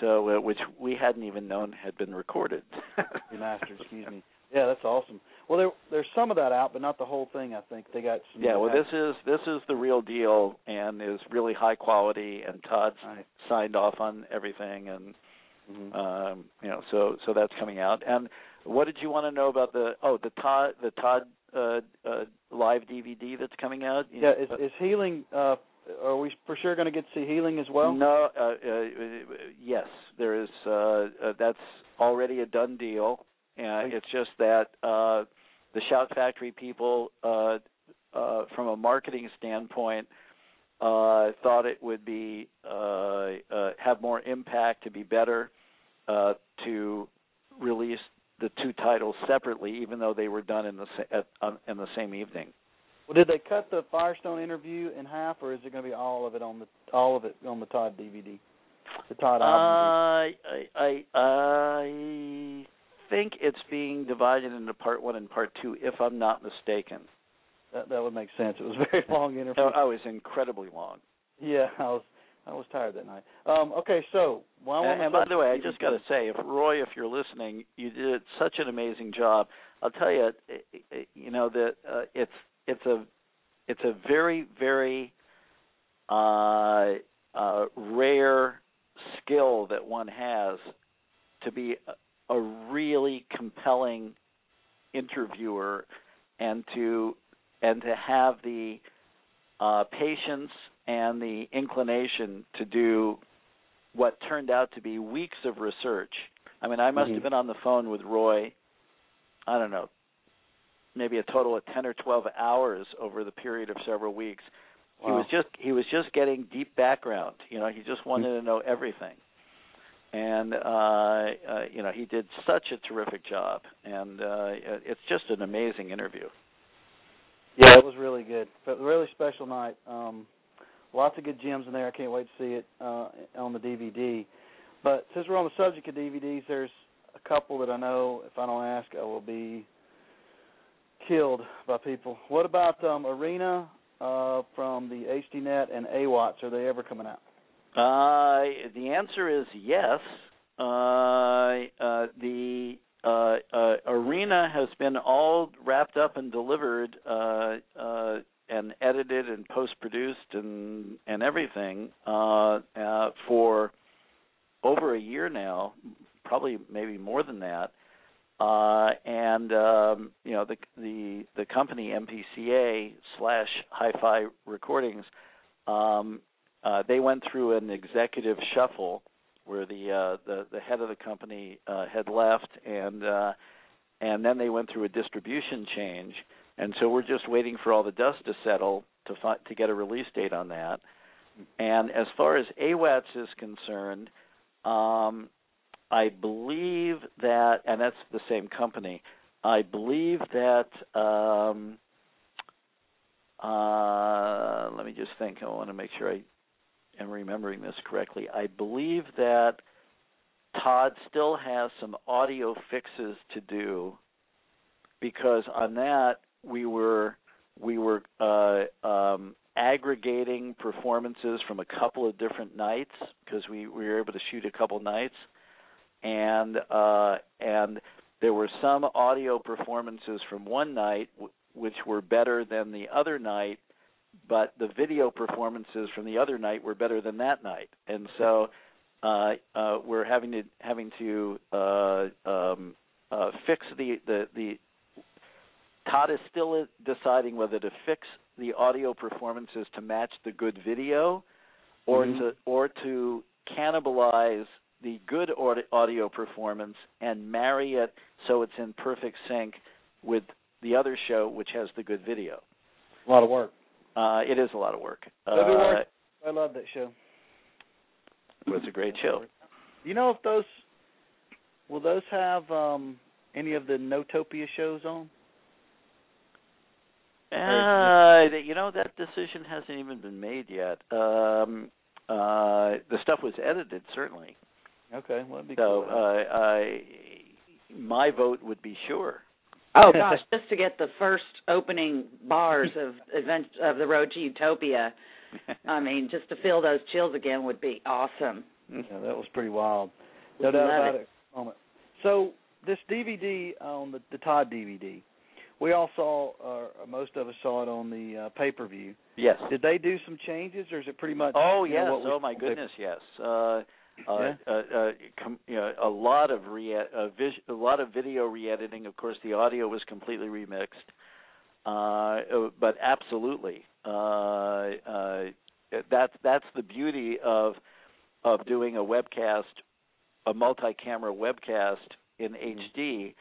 So, which we hadn't even known had been recorded. Remastered, excuse me. Yeah, that's awesome. Well, there's some of that out, but not the whole thing, I think. They got some. Yeah, well, this is the real deal and is really high quality, and Todd's signed off on everything, and so that's coming out. And what did you want to know about the Todd live DVD that's coming out? Yeah, is Healing are we for sure going to get to see Healing as well? No, yes, there is. That's already a done deal. It's just that the Shout Factory people, from a marketing standpoint, thought it would be have more impact to be better to release the two titles separately, even though they were done in the same evening. Well, did they cut the Firestone interview in half, or is it going to be all of it on the Todd DVD? The Todd album. I think it's being divided into part one and part two, if I'm not mistaken. That would make sense. It was a very long interview. I was incredibly long. Yeah, I was tired that night. Okay, so and by the way, I just got to say, Roy, if you're listening, you did such an amazing job. I'll tell you, that it's a very, very rare skill that one has to be a really compelling interviewer, and to have the patience and the inclination to do what turned out to be weeks of research. I mean, I must have been on the phone with Roy, I don't know, maybe a total of 10 or 12 hours over the period of several weeks. Wow. He was just getting deep background. He just wanted to know everything. And, he did such a terrific job, and it's just an amazing interview. Yeah, it was really good. But really special night. Lots of good gems in there. I can't wait to see it on the DVD. But since we're on the subject of DVDs, there's a couple that I know, if I don't ask, I will be killed by people. What about Arena from the HDNet and AWATS? Are they ever coming out? The answer is yes. The Arena has been all wrapped up and delivered and edited and post-produced and everything for over a year now, probably maybe more than that. The company MPCA /Hi-Fi Recordings, they went through an executive shuffle where the head of the company had left, and then they went through a distribution change, and so we're just waiting for all the dust to settle to get a release date on that. And as far as AWATS is concerned, I believe that, and that's the same company, I believe that. Let me just think. I want to make sure I'm remembering this correctly. I believe that Todd still has some audio fixes to do, because on that we were aggregating performances from a couple of different nights, because we were able to shoot a couple nights, and there were some audio performances from one night which were better than the other night, but the video performances from the other night were better than that night, and so we're having to fix the. Todd is still deciding whether to fix the audio performances to match the good video, or to cannibalize the good audio performance and marry it so it's in perfect sync with the other show, which has the good video. A lot of work. It is a lot of work. I love that show. It was a great show. You know, if those will those have any of the Notopia shows on? That decision hasn't even been made yet. The stuff was edited, certainly. Okay, well, that'd be cool. So my vote would be sure. Oh, gosh, just to get the first opening bars of the Road to Utopia I mean, just to feel those chills again would be awesome. Yeah, that was pretty wild. No doubt about it. So this DVD on the Todd DVD, we all saw, or most of us saw it on the pay-per-view. Yes. Did they do some changes, or is it pretty much? Oh yes. Oh my goodness, yes. A lot of video re-editing. Of course, the audio was completely remixed. But absolutely, that's the beauty of doing a webcast, a multi-camera webcast in HD,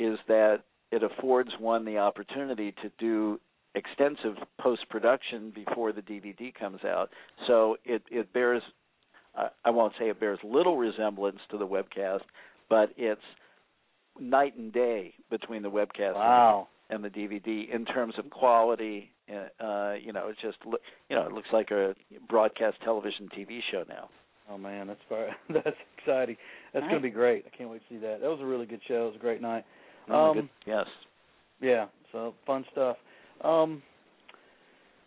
is that it affords one the opportunity to do extensive post-production before the DVD comes out. So it bears, I won't say it bears little resemblance to the webcast, but it's night and day between the webcast and the DVD in terms of quality. It's just, it looks like a broadcast television TV show now. Oh man, that's exciting. That's going to be great. I can't wait to see that. That was a really good show. It was a great night. Yes. Yeah, so fun stuff. All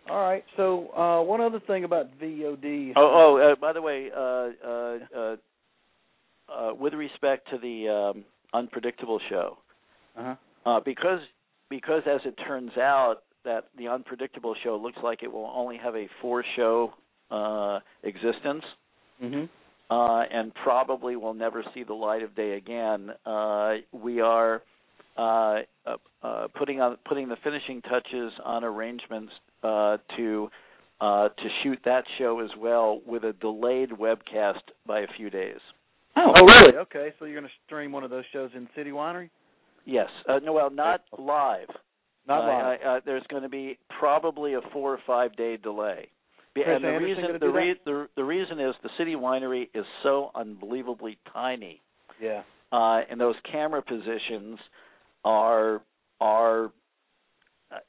right, so one other thing about VOD. By the way, with respect to the Unpredictable show, because as it turns out that the Unpredictable show looks like it will only have a four-show existence, and probably will never see the light of day again, we are putting the finishing touches on arrangements to shoot that show as well with a delayed webcast by a few days. Oh, really? Okay, so you're going to stream one of those shows in City Winery? Yes. Not live. Not live. There's going to be probably a 4 or 5 day delay. And the reason is the City Winery is so unbelievably tiny. Yeah. And those camera positions are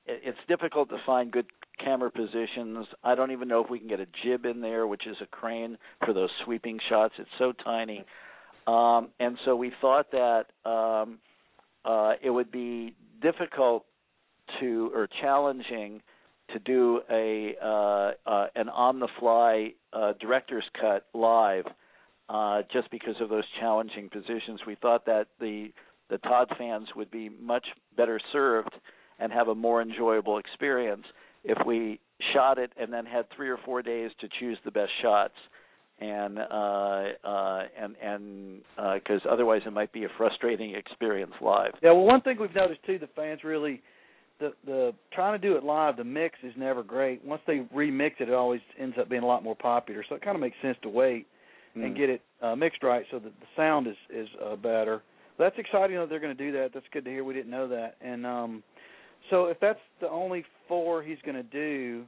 it's difficult to find good camera positions. I don't even know if we can get a jib in there, which is a crane for those sweeping shots. It's so tiny. And so we thought that it would be difficult to, or challenging to do an on-the-fly director's cut live, just because of those challenging positions. We thought that the Todd fans would be much better served and have a more enjoyable experience if we shot it and then had 3 or 4 days to choose the best shots, and because otherwise it might be a frustrating experience live. Yeah, well, one thing we've noticed too, the fans really. The trying to do it live, the mix is never great. Once they remix it, it always ends up being a lot more popular. So it kind of makes sense to wait and get it mixed right so that the sound is better. But that's exciting that they're going to do that. That's good to hear. We didn't know that. And so if that's the only four he's going to do,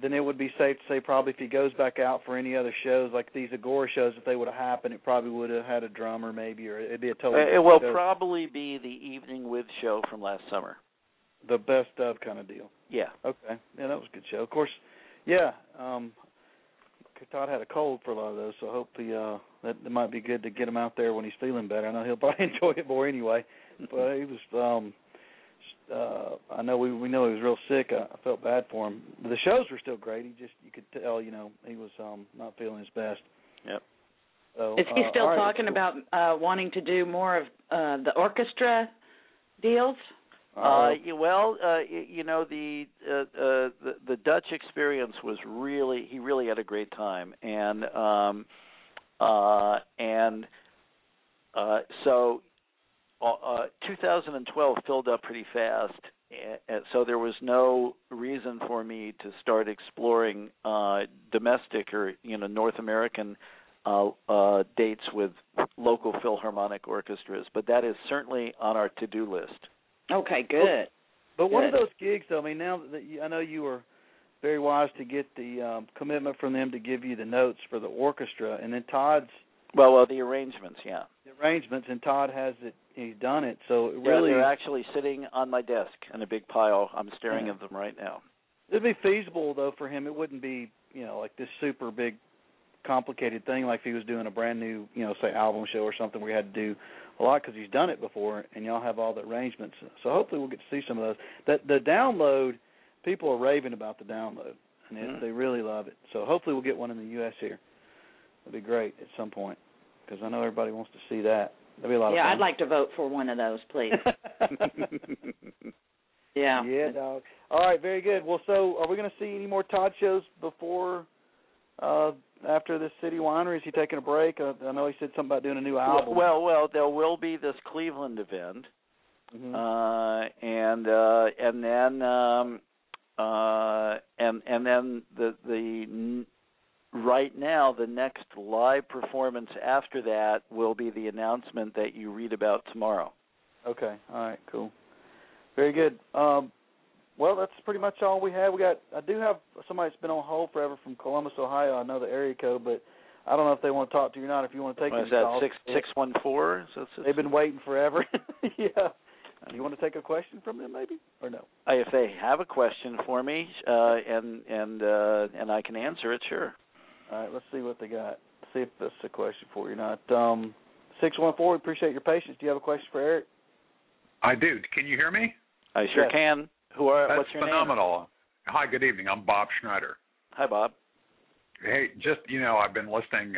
then it would be safe to say probably if he goes back out for any other shows like these Agora shows, if they would have happened, it probably would have had a drummer maybe, or it'd be a total. It will probably be the Evening With show from last summer, the best of kind of deal. Yeah. Okay. Yeah, that was a good show. Of course. Yeah. Todd had a cold for a lot of those, so I hope that might be good to get him out there when he's feeling better. I know he'll probably enjoy it more anyway. But he was. I know we know he was real sick. I felt bad for him. The shows were still great. You could tell, he was not feeling his best. Yep. So, is he still talking about wanting to do more of the orchestra deals? The Dutch experience was really. He really had a great time, so. 2012 filled up pretty fast, so there was no reason for me to start exploring domestic or North American dates with local philharmonic orchestras. But that is certainly on our to-do list. Okay, good. But one of those gigs, though, I mean, now that I know you were very wise to get the commitment from them to give you the notes for the orchestra, and then Todd's. Well, the arrangements, yeah. The arrangements, and Todd has it. He's done it, so it really. They're actually sitting on my desk in a big pile. I'm staring at them right now. It'd be feasible though for him. It wouldn't be, like this super big, complicated thing. Like if he was doing a brand new, say album show or something, we had to do a lot because he's done it before, and y'all have all the arrangements. So hopefully we'll get to see some of those. The download people are raving about the download, and they really love it. So hopefully we'll get one in the U.S. here. It'd be great at some point because I know everybody wants to see that. That'd be a lot of fun. Yeah, I'd like to vote for one of those, please. Yeah. Yeah, dog. All right, very good. Well, so are we going to see any more Todd shows before after this City Winery? Is he taking a break? I know he said something about doing a new album. Well, there will be this Cleveland event, and then the right now the next live performance after that will be the announcement that you read about tomorrow. Okay. All right. Cool. Very good. Well, that's pretty much all we have. I do have somebody that's been on hold forever from Columbus, Ohio. I know the area code, but I don't know if they want to talk to you or not. If you want to take a call. Is that 614? They've been waiting forever. Yeah. Do you want to take a question from them maybe or no? If they have a question for me and I can answer it, sure. All right, let's see what they got. See if this is a question for you or not. 614, we appreciate your patience. Do you have a question for Eric? I do. Can you hear me? I sure can. What's your phenomenal name? Hi, good evening. I'm Bob Schneider. Hi, Bob. Hey, I've been listening,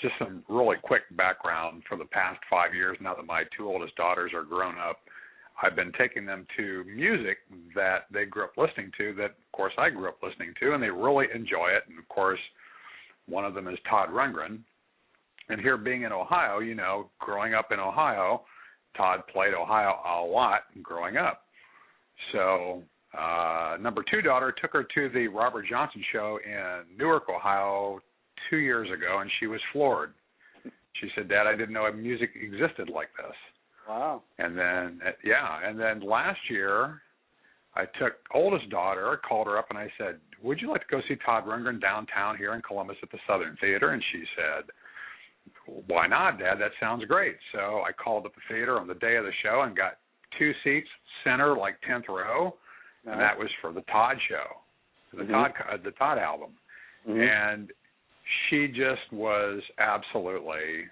just some really quick background for the past 5 years now that my two oldest daughters are grown up. I've been taking them to music that they grew up listening to, that, of course, I grew up listening to, and they really enjoy it. And, of course, one of them is Todd Rundgren. And here being in Ohio, growing up in Ohio, Todd played Ohio a lot growing up. So number two daughter took her to the Robert Johnson show in Newark, Ohio 2 years ago, and she was floored. She said, Dad, I didn't know music existed like this. Wow. And then, last year I took oldest daughter, called her up, and I said, would you like to go see Todd Rundgren downtown here in Columbus at the Southern Theater? And she said, why not, Dad? That sounds great. So I called up the theater on the day of the show and got two seats, center, like 10th row, and that was for the Todd show, the Todd album. Mm-hmm. And she just was absolutely,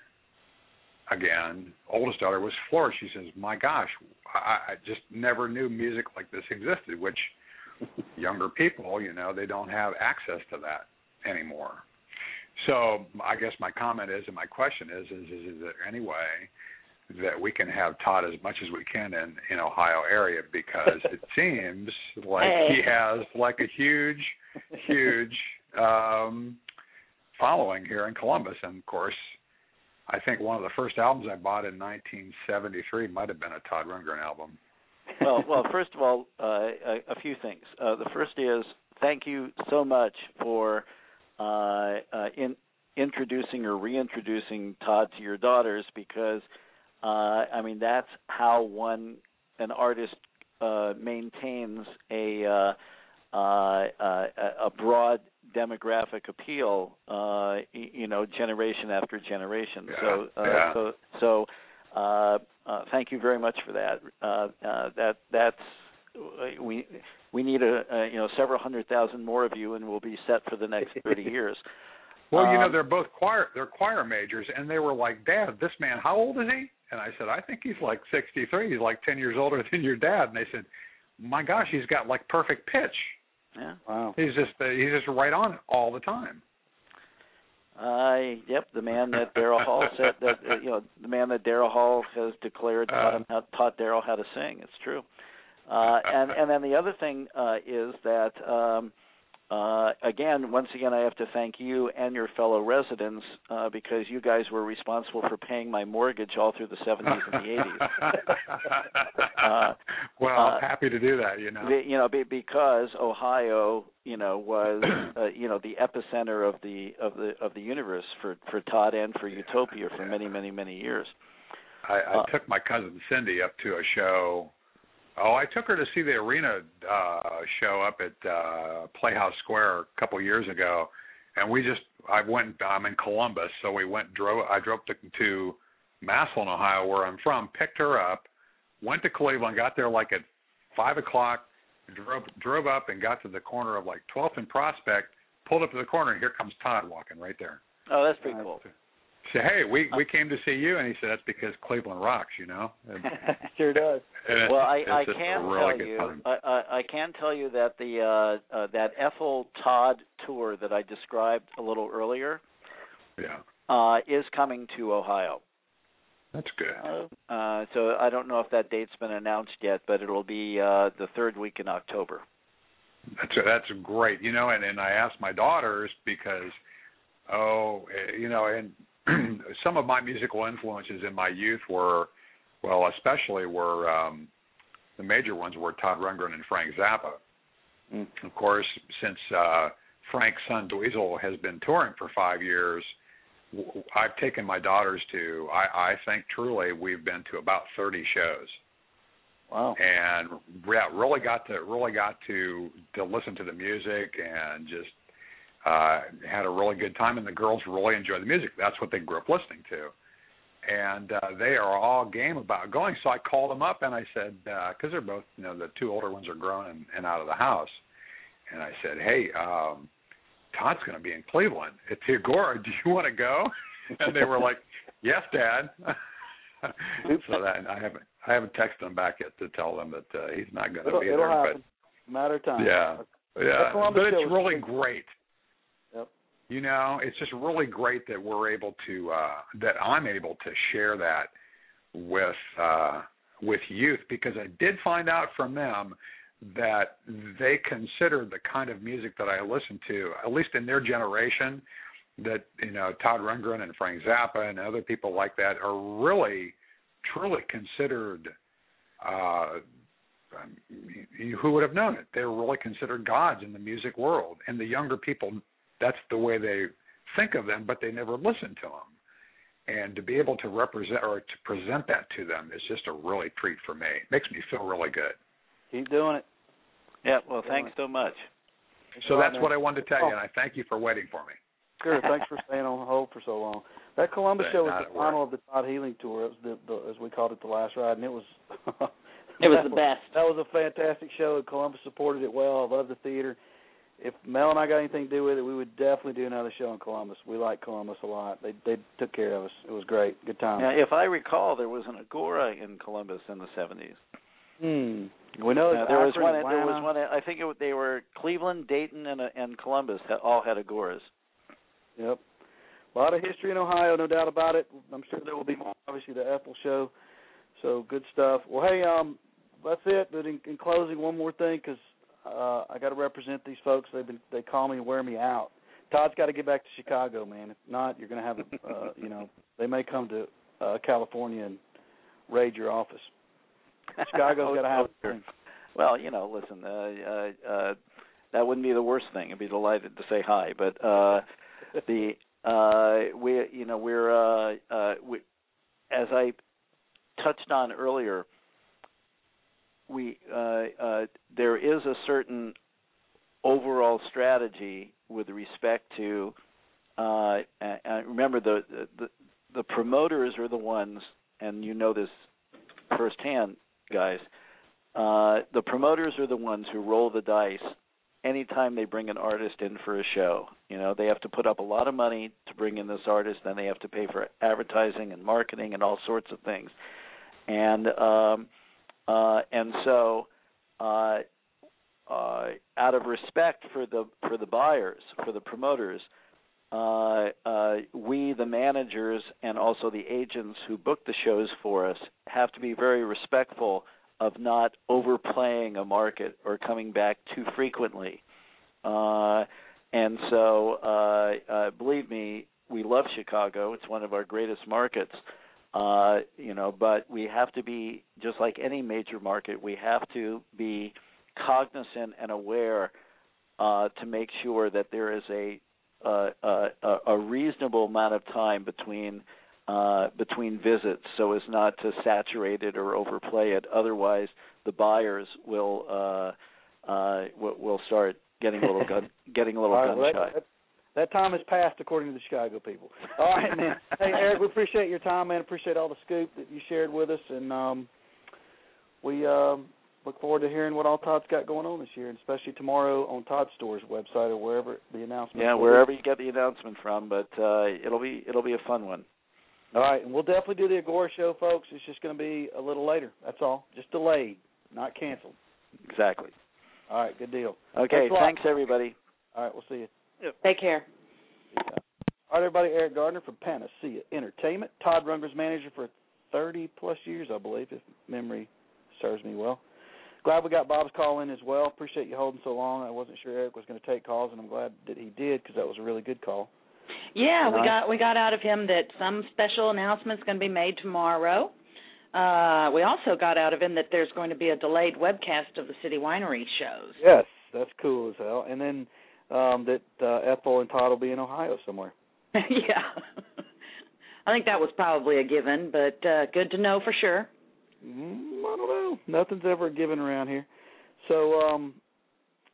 again, oldest daughter was floored. She says, my gosh, I just never knew music like this existed, which younger people, they don't have access to that anymore. So I guess my comment is, and my question is there any way that we can have Todd as much as we can in Ohio area? Because it seems like he has like a huge following here in Columbus. And, of course, I think one of the first albums I bought in 1973 might have been a Todd Rundgren album. Well, first of all, a few things. The first is thank you so much for – introducing or reintroducing Todd to your daughters, because that's how an artist maintains a broad demographic appeal, generation after generation. Yeah. So thank you very much for that. We need several 100,000 more of you, and we'll be set for the next 30 years. Well, they're both choir majors, and they were like, Dad, this man, how old is he? And I said, I think he's like 63. He's like 10 years older than your dad. And they said, my gosh, he's got like perfect pitch. Yeah, wow. He's just right on all the time. The man that Daryl Hall said that the man that Daryl Hall has declared taught Daryl how to sing. It's true. And then the other thing is that, once again, I have to thank you and your fellow residents because you guys were responsible for paying my mortgage all through the 70s and the 80s. I'm happy to do that, because Ohio, was, the epicenter of the universe for Todd and for Utopia for many, many, many years. I took my cousin Cindy up to a show. Oh, I took her to see the Arena show up at Playhouse Square a couple years ago, and I'm in Columbus, so I drove to Massillon, Ohio, where I'm from, picked her up, went to Cleveland, got there like at 5 o'clock, drove up and got to the corner of like 12th and Prospect, pulled up to the corner, and here comes Todd walking right there. Oh, that's pretty cool. say, hey, we came to see you, and he said, that's because Cleveland rocks, you know. Sure does. Well, I can tell you that that Ethel Todd tour that I described a little earlier, is coming to Ohio. That's good. So I don't know if that date's been announced yet, but it'll be the third week in October. That's great, you know. And I asked my daughters because, you know, and some of my musical influences in my youth were, well, especially were the major ones were Todd Rundgren and Frank Zappa. Mm. Of course, since Frank's son Dweezil has been touring for 5 years, I've taken my daughters to, I think truly we've been to about 30 shows. Wow. And really got to listen to the music and just had a really good time, and the girls really enjoy the music. That's what they grew up listening to. And they are all game about going. So I called them up and I said, because they're both, you know, the two older ones are grown and out of the house. And I said, hey, Todd's going to be in Cleveland at the Agora. Do you want to go? And they were like, yes, Dad. So that, and I haven't texted him back yet to tell them that he's not going to be there. Happen. But matter of time. Yeah. But it's really great. Yep. You know, it's just really great that we're able to that I'm able to share that with youth, because I did find out from them that they consider the kind of music that I listen to, at least in their generation, that, you know, Todd Rundgren and Frank Zappa and other people like that are really, truly considered, who would have known it? They're really considered gods in the music world. And the younger people, that's the way they think of them, but they never listen to them. And to be able to represent or to present that to them is just a really treat for me. It makes me feel really good. Keep doing it. Yeah, well, thanks so much. So that's what I wanted to tell you, and I thank you for waiting for me. Sure, thanks for staying on hold for so long. That Columbus show was the final of the Todd Healing Tour, as we called it, the last ride, and it was the best. That was a fantastic show. Columbus supported it well. I love the theater. If Mel and I got anything to do with it, we would definitely do another show in Columbus. We like Columbus a lot. They took care of us. It was great. Good time. Now, if I recall, there was an Agora in Columbus in the 70s. Hmm. We know there was one. There was one. I think they were Cleveland, Dayton, and Columbus all had Agoras. Yep. A lot of history in Ohio, no doubt about it. I'm sure there will be more, obviously, the Ethel show. So good stuff. Well, hey, that's it. But in closing, one more thing, because I got to represent these folks. They call me and wear me out. Todd's got to get back to Chicago, man. If not, you're going to have you know, they may come to California and raid your office. Chicago's got to have it. Well, you know, listen, that wouldn't be the worst thing. I'd be delighted to say hi, but we, as I touched on earlier, there is a certain overall strategy with respect to. Remember, the promoters are the ones, and you know this firsthand, guys. The promoters are the ones who roll the dice anytime they bring an artist in for a show. You know, they have to put up a lot of money to bring in this artist, then they have to pay for advertising and marketing and all sorts of things. And so, out of respect for the buyers, for the promoters, we, the managers, and also the agents who book the shows for us, have to be very respectful of not overplaying a market or coming back too frequently. And so, believe me, we love Chicago. It's one of our greatest markets, you know, but we have to be, just like any major market, we have to be cognizant and aware to make sure that there is a reasonable amount of time between visits, so as not to saturate it or overplay it. Otherwise, the buyers will start getting a little gun shy. That time has passed, according to the Chicago people. All right, man. Hey, Eric, we appreciate your time, man. Appreciate all the scoop that you shared with us, and we look forward to hearing what all Todd's got going on this year, and especially tomorrow on Todd Store's website or wherever the announcement. Yeah, wherever you get the announcement from, but it'll be a fun one. All right, and we'll definitely do the Agora show, folks. It's just going to be a little later. That's all. Just delayed, not canceled. Exactly. All right, good deal. Okay, thanks everybody. All right, we'll see you. Yep. Take care. All right, everybody, Eric Gardner from Panacea Entertainment. Todd Rundgren's manager for 30-plus years, I believe, if memory serves me well. Glad we got Bob's call in as well. Appreciate you holding so long. I wasn't sure Eric was going to take calls, and I'm glad that he did because that was a really good call. Yeah, and we got out of him that some special announcement's going to be made tomorrow. We also got out of him that there's going to be a delayed webcast of the City Winery shows. Yes, that's cool as hell. And then that Ethel and Todd will be in Ohio somewhere. Yeah. I think that was probably a given, but good to know for sure. I don't know. Nothing's ever a given around here. So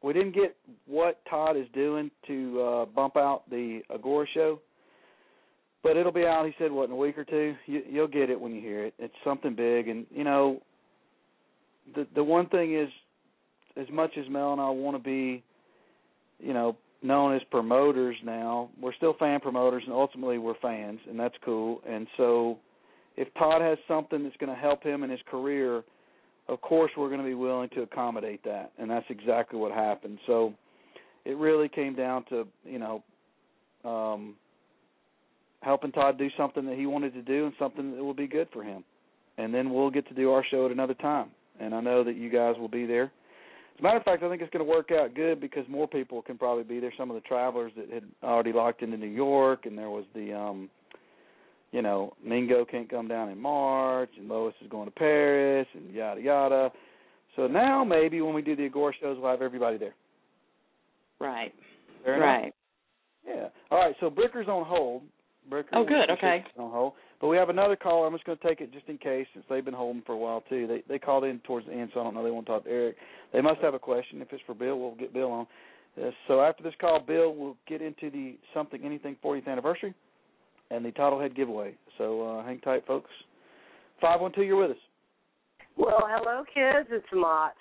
we didn't get what Todd is doing to bump out the Agora show, but it'll be out, he said, what, in a week or two? You'll get it when you hear it. It's something big. And, you know, the one thing is, as much as Mel and I want to be, you know, known as promoters now, we're still fan promoters, and ultimately we're fans, and that's cool. And so if Todd has something that's going to help him in his career, of course we're going to be willing to accommodate that, and that's exactly what happened. So it really came down to, you know, helping Todd do something that he wanted to do and something that will be good for him. And then we'll get to do our show at another time, and I know that you guys will be there. As a matter of fact, I think it's going to work out good because more people can probably be there. Some of the travelers that had already locked into New York, and there was the, you know, Mingo can't come down in March, and Lois is going to Paris, and yada, yada. So now maybe when we do the Agora shows, we'll have everybody there. Right. Right. Yeah. All right, so Bricker's on hold. Bricker, oh, good, okay. On hold. But we have another caller. I'm just going to take it just in case, since they've been holding for a while, too. They called in towards the end, so I don't know. They want to talk to Eric. They must have a question. If it's for Bill, we'll get Bill on. So after this call, Bill, we'll get into the Something Anything 40th anniversary and the Toddlehead giveaway. So hang tight, folks. 512, you're with us. Well, hello, kids. It's Mott.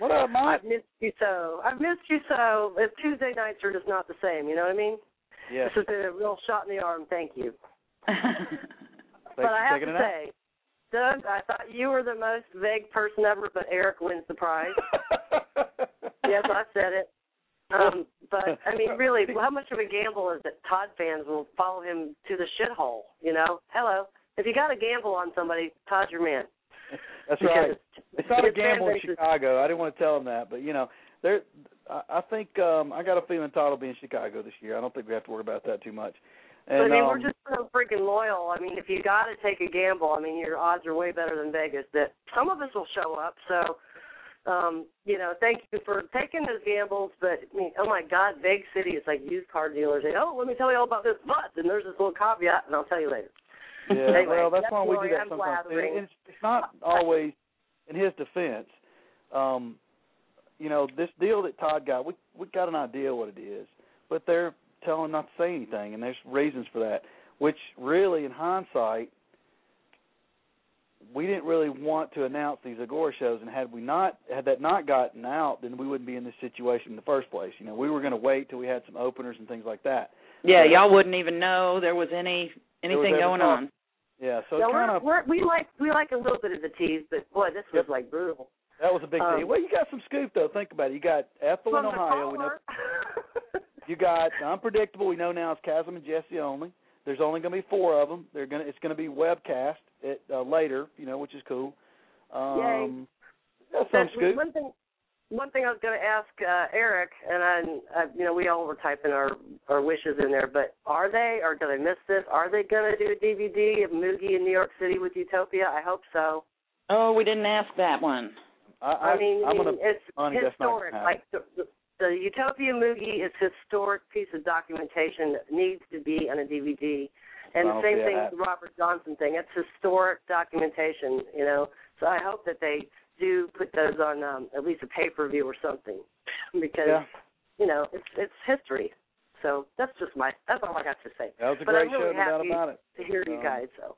What up, Mott? I've missed you so. Tuesday nights are just not the same, you know what I mean? Yes. This has been a real shot in the arm. Thank you. But I have to say, Doug, I thought you were the most vague person ever, but Eric wins the prize. Yes, I said it. But, I mean, really, how much of a gamble is that Todd fans will follow him to the shithole, you know? Hello. If you got a gamble on somebody, Todd's your man. That's right. It's not a gamble in Chicago. I didn't want to tell him that, but, you know, I think I got a feeling Todd will be in Chicago this year. I don't think we have to worry about that too much. And, but, I mean, we're just so freaking loyal. I mean, if you got to take a gamble, I mean, your odds are way better than Vegas that some of us will show up. So, you know, thank you for taking those gambles. But, I mean, oh, my God, Vegas City is like used car dealers. They, oh, let me tell you all about this, but, and there's this little caveat, and I'll tell you later. Yeah, anyway, well, that's why we do that sometimes. It's not always, in his defense, you know, this deal that Todd got, we got an idea what it is, but they're telling him not to say anything, and there's reasons for that, which really, in hindsight, we didn't really want to announce these Agora shows, and had that not gotten out, then we wouldn't be in this situation in the first place. You know, we were going to wait till we had some openers and things like that. Yeah, y'all wouldn't even know there was anything going on. Yeah, so no, we like a little bit of the tease, but boy, this was like brutal. That was a big deal. Well, you got some scoop though. Think about it. You got Ethel in Ohio. We know. You got Unpredictable. We know now it's Chasm and Jesse only. There's only going to be four of them. It's going to be webcast later, you know, which is cool. Yay. That's some scoop. One thing I was going to ask Eric, and I, you know, we all were typing our wishes in there, but are they, or did I miss this, are they going to do a DVD of Moogie in New York City with Utopia? I hope so. Oh, we didn't ask that one. I mean, it's historic. Like the Utopia Moogie is a historic piece of documentation that needs to be on a DVD. And the same thing with the Robert Johnson thing. It's historic documentation, you know. So I hope that they do put those on at least a pay-per-view or something because, you know, it's history. So that's all I got to say. That was a great show, no doubt about it. To hear you guys. So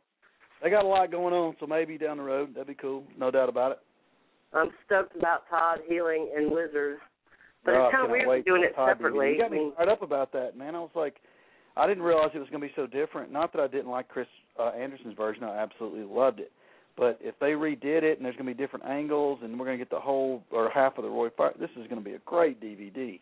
they got a lot going on, so maybe down the road. That'd be cool, no doubt about it. I'm stoked about Todd Healing and Wizards. But it's kind of weird doing it separately. You got me fired up about that, man. I was like, I didn't realize it was going to be so different. Not that I didn't like Chris Anderson's version. I absolutely loved it. But if they redid it and there's going to be different angles and we're going to get the whole or half of the Roy Fire, this is going to be a great DVD.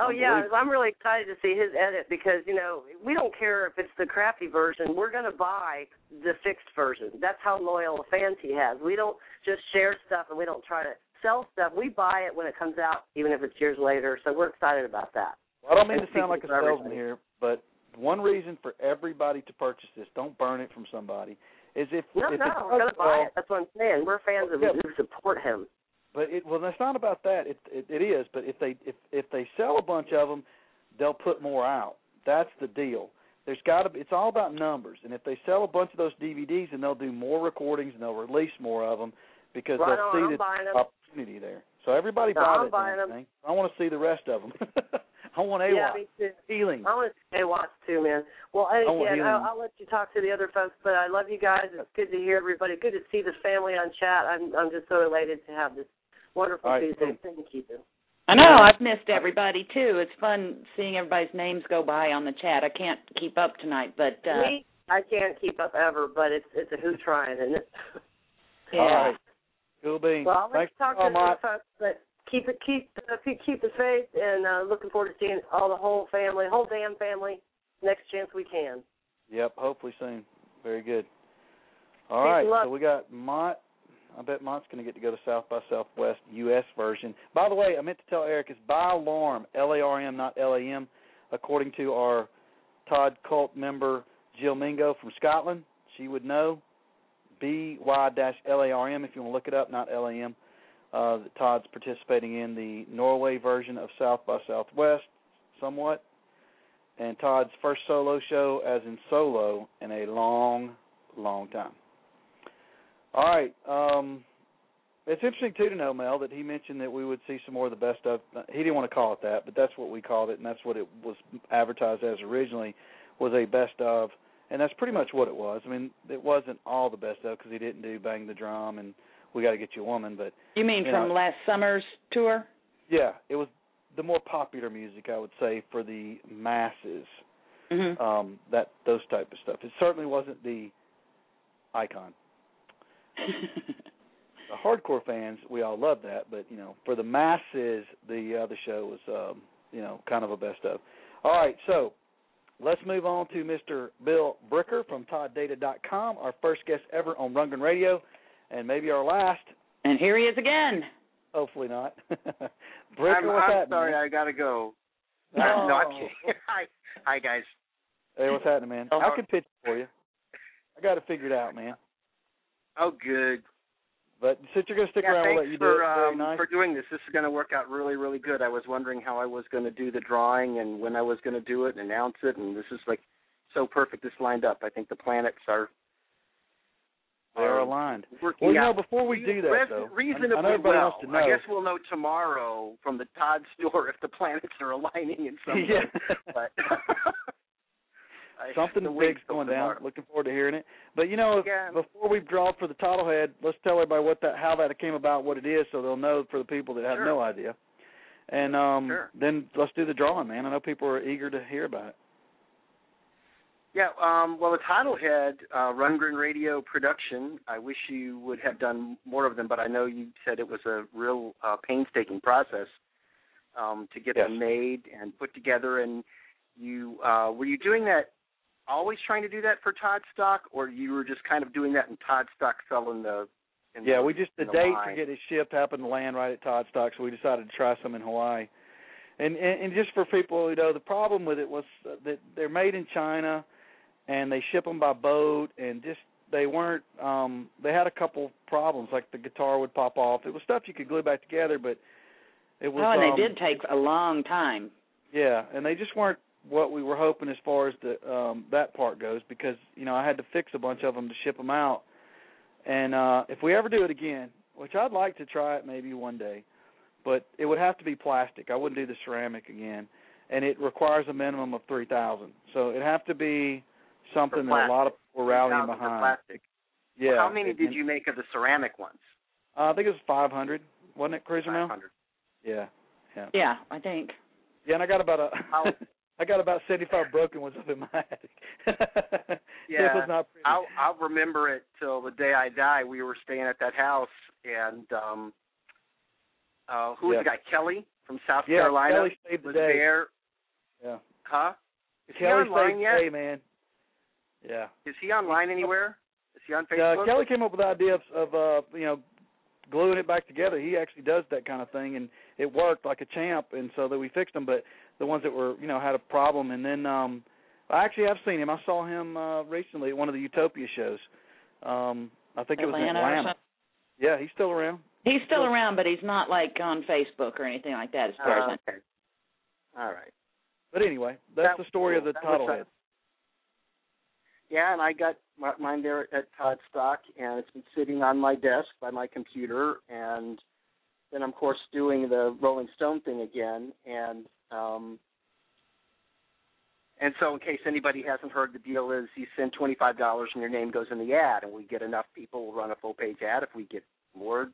Oh, yeah, I'm really excited to see his edit because, you know, we don't care if it's the crappy version. We're going to buy the fixed version. That's how loyal fans he has. We don't just share stuff and we don't try to sell stuff. We buy it when it comes out, even if it's years later. So we're excited about that. Well, I don't mean to sound like a salesman here, but one reason for everybody to purchase this, don't burn it from somebody, is if... No, we're going to buy it. That's what I'm saying. We're fans who support him. But that's not about that. It is. But if they sell a bunch of them, they'll put more out. That's the deal. There's got to be. It's all about numbers. And if they sell a bunch of those DVDs, then they'll do more recordings and they'll release more of them because they'll see the opportunity there. So everybody buy that thing. I want to see the rest of them. I want AWATS. Yeah, Healing. I want AWATS too, man. Well, I'll let you talk to the other folks, but I love you guys. It's good to hear everybody. Good to see this family on chat. I'm just so elated to have this. Wonderful Tuesday. Thank you. I know. I've missed everybody, too. It's fun seeing everybody's names go by on the chat. I can't keep up tonight. But I can't keep up ever, but it's a who's trying, isn't it? Yeah. All right. Cool beans. Well, I'll let you talk to the folks, but keep the faith, and looking forward to seeing whole damn family, next chance we can. Yep, hopefully soon. Very good. All right, so we got Mott. I bet Mott's going to get to go to South by Southwest U.S. version. By the way, I meant to tell Eric, it's by:Larm, L-A-R-M, not L-A-M, according to our Todd Cult member, Jill Mingo from Scotland. She would know. BY-LARM, if you want to look it up, not L-A-M. Todd's participating in the Norway version of South by Southwest somewhat. And Todd's first solo show, as in solo, in a long, long time. All right. It's interesting, too, to know, Mel, that he mentioned that we would see some more of the best of. He didn't want to call it that, but that's what we called it, and that's what it was advertised as originally, was a best of, and that's pretty much what it was. I mean, it wasn't all the best of because he didn't do Bang the Drum and We Got to Get You a Woman. But you mean from last summer's tour? Yeah. It was the more popular music, I would say, for the masses, mm-hmm. Those type of stuff. It certainly wasn't the icon. The hardcore fans, we all love that, but you know, for the masses, the show was kind of a best of. All right, so let's move on to Mr. Bill Bricker from ToddData.com, our first guest ever on Rundgren Radio, and maybe our last. And here he is again. Hopefully not. Bricker, I'm sorry, man? I gotta go. No. I'm not kidding. Hi guys. Hey, what's happening, man? I can pitch for you. I got it figured out, man. Oh, good. But since you're going to stick around, we'll let you do it. Very nice. For doing this. This is going to work out really, really good. I was wondering how I was going to do the drawing and when I was going to do it and announce it, and this is, like, so perfect. This lined up. I think the planets are aligned. Well, before we do that, though, I guess we'll know tomorrow from the Todd store if the planets are aligning in some way. But something big's going down. Looking forward to hearing it. But, you know, before we draw for the title head, let's tell everybody how that came about, what it is, so they'll know for the people that have no idea. And then let's do the drawing, man. I know people are eager to hear about it. Yeah, well, the title head, Rundgren Radio production, I wish you would have done more of them, but I know you said it was a real painstaking process to get them made and put together. And you were you doing that? Always trying to do that for Todd Stock, or you were just kind of doing that and Todd Stock fell in the we just the date to get it shipped happened to land right at Todd Stock, so we decided to try some in Hawaii. And just for people who know, the problem with it was that they're made in China, and they ship them by boat, and just they weren't. They had a couple problems, like the guitar would pop off. It was stuff you could glue back together, but it was. Oh, and they did take a long time. Yeah, and they just weren't what we were hoping as far as the that part goes, because I had to fix a bunch of them to ship them out, and if we ever do it again, which I'd like to try it maybe one day, but it would have to be plastic. I wouldn't do the ceramic again, and it requires a minimum of 3,000. So it'd have to be something that a lot of people were rallying behind. Plastic. Yeah. Well, how many did you make of the ceramic ones? I think it was 500, wasn't it, Cruiser Mel? 500. Yeah. Yeah, I think. Yeah, and I got about a. I got about 75 broken ones up in my attic. Yeah, it was not pretty. I'll remember it till the day I die. We were staying at that house, and who was the guy? Kelly from South Carolina. Kelly saved the day. There. Yeah. Huh? Is Kelly he online yet? Day, man. Yeah. Is he online anywhere? Is he on Facebook? Kelly came up with the idea of gluing it back together. He actually does that kind of thing, and it worked like a champ. And so that we fixed them, but the ones that were had a problem. And then I've seen him. I saw him recently at one of the Utopia shows. I think it was in Atlanta. Yeah, he's still around. He's still around, but he's not like on Facebook or anything like that. As far as okay. All right. But anyway, that's the story of the Toddlehead. Yeah, and I got mine there at Todd Stock, and it's been sitting on my desk by my computer, and then, of course, doing the Rolling Stone thing again. And so in case anybody hasn't heard, the deal is you send $25 and your name goes in the ad, and we get enough people, we'll run a full-page ad. If we get more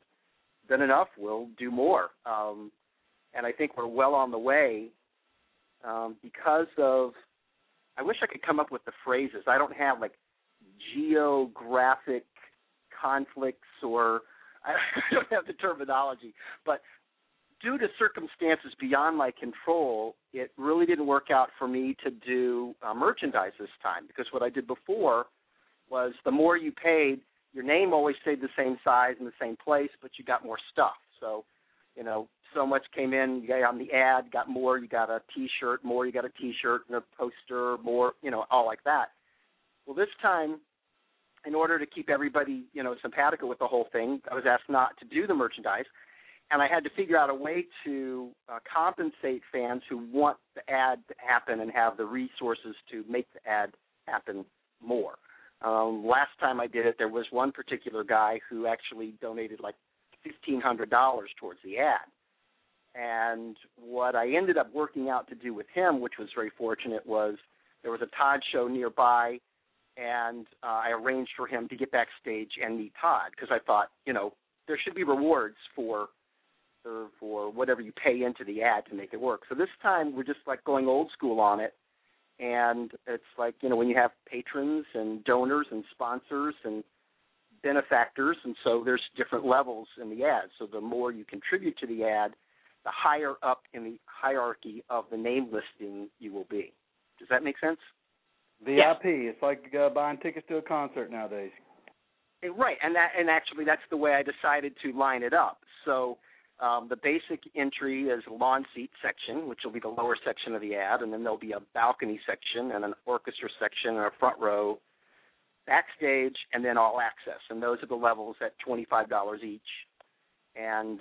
than enough, we'll do more. And I think we're well on the way because of – I wish I could come up with the phrases. I don't have, like, geographic conflicts or I don't have the terminology. But due to circumstances beyond my control, it really didn't work out for me to do merchandise this time, because what I did before was the more you paid, your name always stayed the same size in the same place, but you got more stuff. So, so much came in, you got on the ad, got more, you got a T-shirt, more, you got a T-shirt and a poster, more, all like that. Well, this time, in order to keep everybody, simpatico with the whole thing, I was asked not to do the merchandise, and I had to figure out a way to compensate fans who want the ad to happen and have the resources to make the ad happen more. Last time I did it, there was one particular guy who actually donated like $1,500 towards the ad. And what I ended up working out to do with him, which was very fortunate, was there was a Todd show nearby, and I arranged for him to get backstage and meet Todd, because I thought, there should be rewards for whatever you pay into the ad to make it work. So this time we're just like going old school on it, and it's like, when you have patrons and donors and sponsors and benefactors, and so there's different levels in the ad. So the more you contribute to the ad, the higher up in the hierarchy of the name listing you will be. Does that make sense? VIP. Yes. It's like buying tickets to a concert nowadays. Right, and actually that's the way I decided to line it up. So the basic entry is lawn seat section, which will be the lower section of the ad, and then there'll be a balcony section and an orchestra section and a front row, backstage, and then all access. And those are the levels at $25 each. And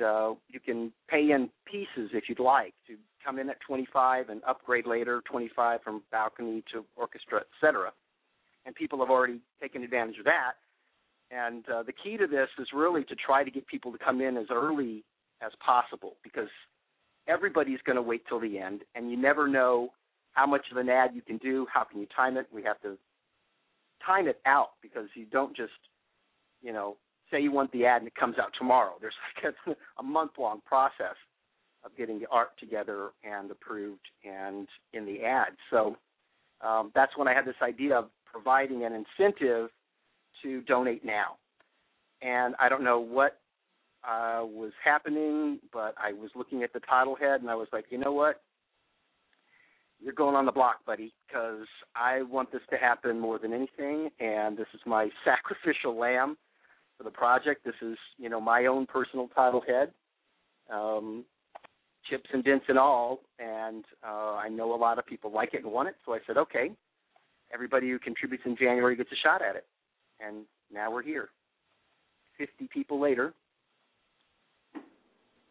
you can pay in pieces if you'd like to come in at 25 and upgrade later, 25 from balcony to orchestra, etc. And people have already taken advantage of that. And the key to this is really to try to get people to come in as early as possible, because everybody's going to wait till the end, and you never know how much of an ad you can do. How can you time it? We have to time it out, because you don't just, say you want the ad and it comes out tomorrow. There's like a month-long process of getting the art together and approved and in the ad. So that's when I had this idea of providing an incentive to donate now. And I don't know what was happening, but I was looking at the title head and I was like, you know what? You're going on the block, buddy, because I want this to happen more than anything, and this is my sacrificial lamb for the project. This is, my own personal title head, chips and dents and all, and I know a lot of people like it and want it, so I said, okay, everybody who contributes in January gets a shot at it, and now we're here, 50 people later.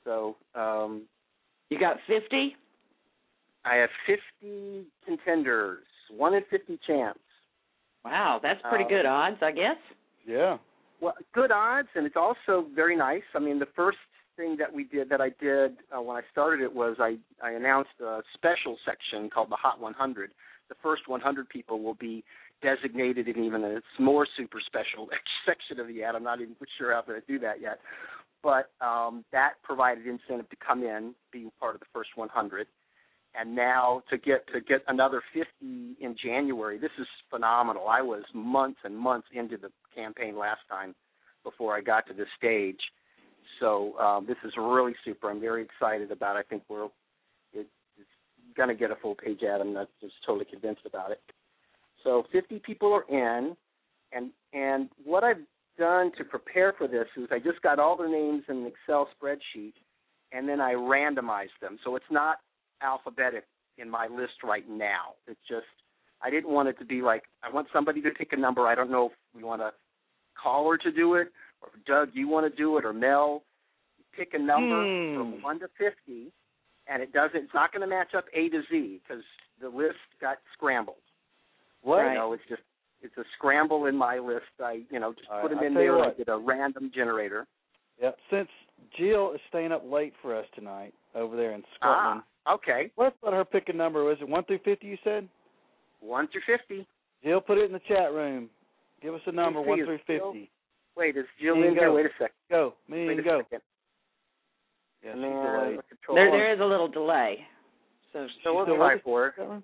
So you got 50? I have 50 contenders, 1 in 50 chance. Wow, that's pretty good odds, I guess. Yeah. Well, good odds, and it's also very nice. I mean, the first thing that we did when I started it was I announced a special section called the Hot 100. The first 100 people will be designated in even a more super special section of the ad. I'm not even sure how to do that yet. But that provided incentive to come in, be part of the first 100. and now to get another 50 in January, this is phenomenal. I was months and months into the campaign last time before I got to this stage. So this is really super. I'm very excited about it. I think it's going to get a full-page ad. I'm not just totally convinced about it. So 50 people are in, and what I've done to prepare for this is I just got all their names in an Excel spreadsheet, and then I randomized them. So it's not alphabetic in my list right now. It's just I didn't want it to be like I want somebody to pick a number. I don't know if we want a caller to do it, or Doug, you want to do it, or Mel. Pick a number from 1 to 50, and it's not going to match up A to Z because the list got scrambled. What? Right. You know, it's a scramble in my list. I just put them in there. I did a random generator. Yep. Since Jill is staying up late for us tonight over there in Scotland. Ah, okay. Let's let her pick a number. Was it 1 through 50 you said? 1 through 50. Jill, put it in the chat room. Give us a number, 1 through 50. Jill? Wait, is Jill Mingo? Wait a second. Go. Mingo. Yeah, there is a little delay. So we'll try for her.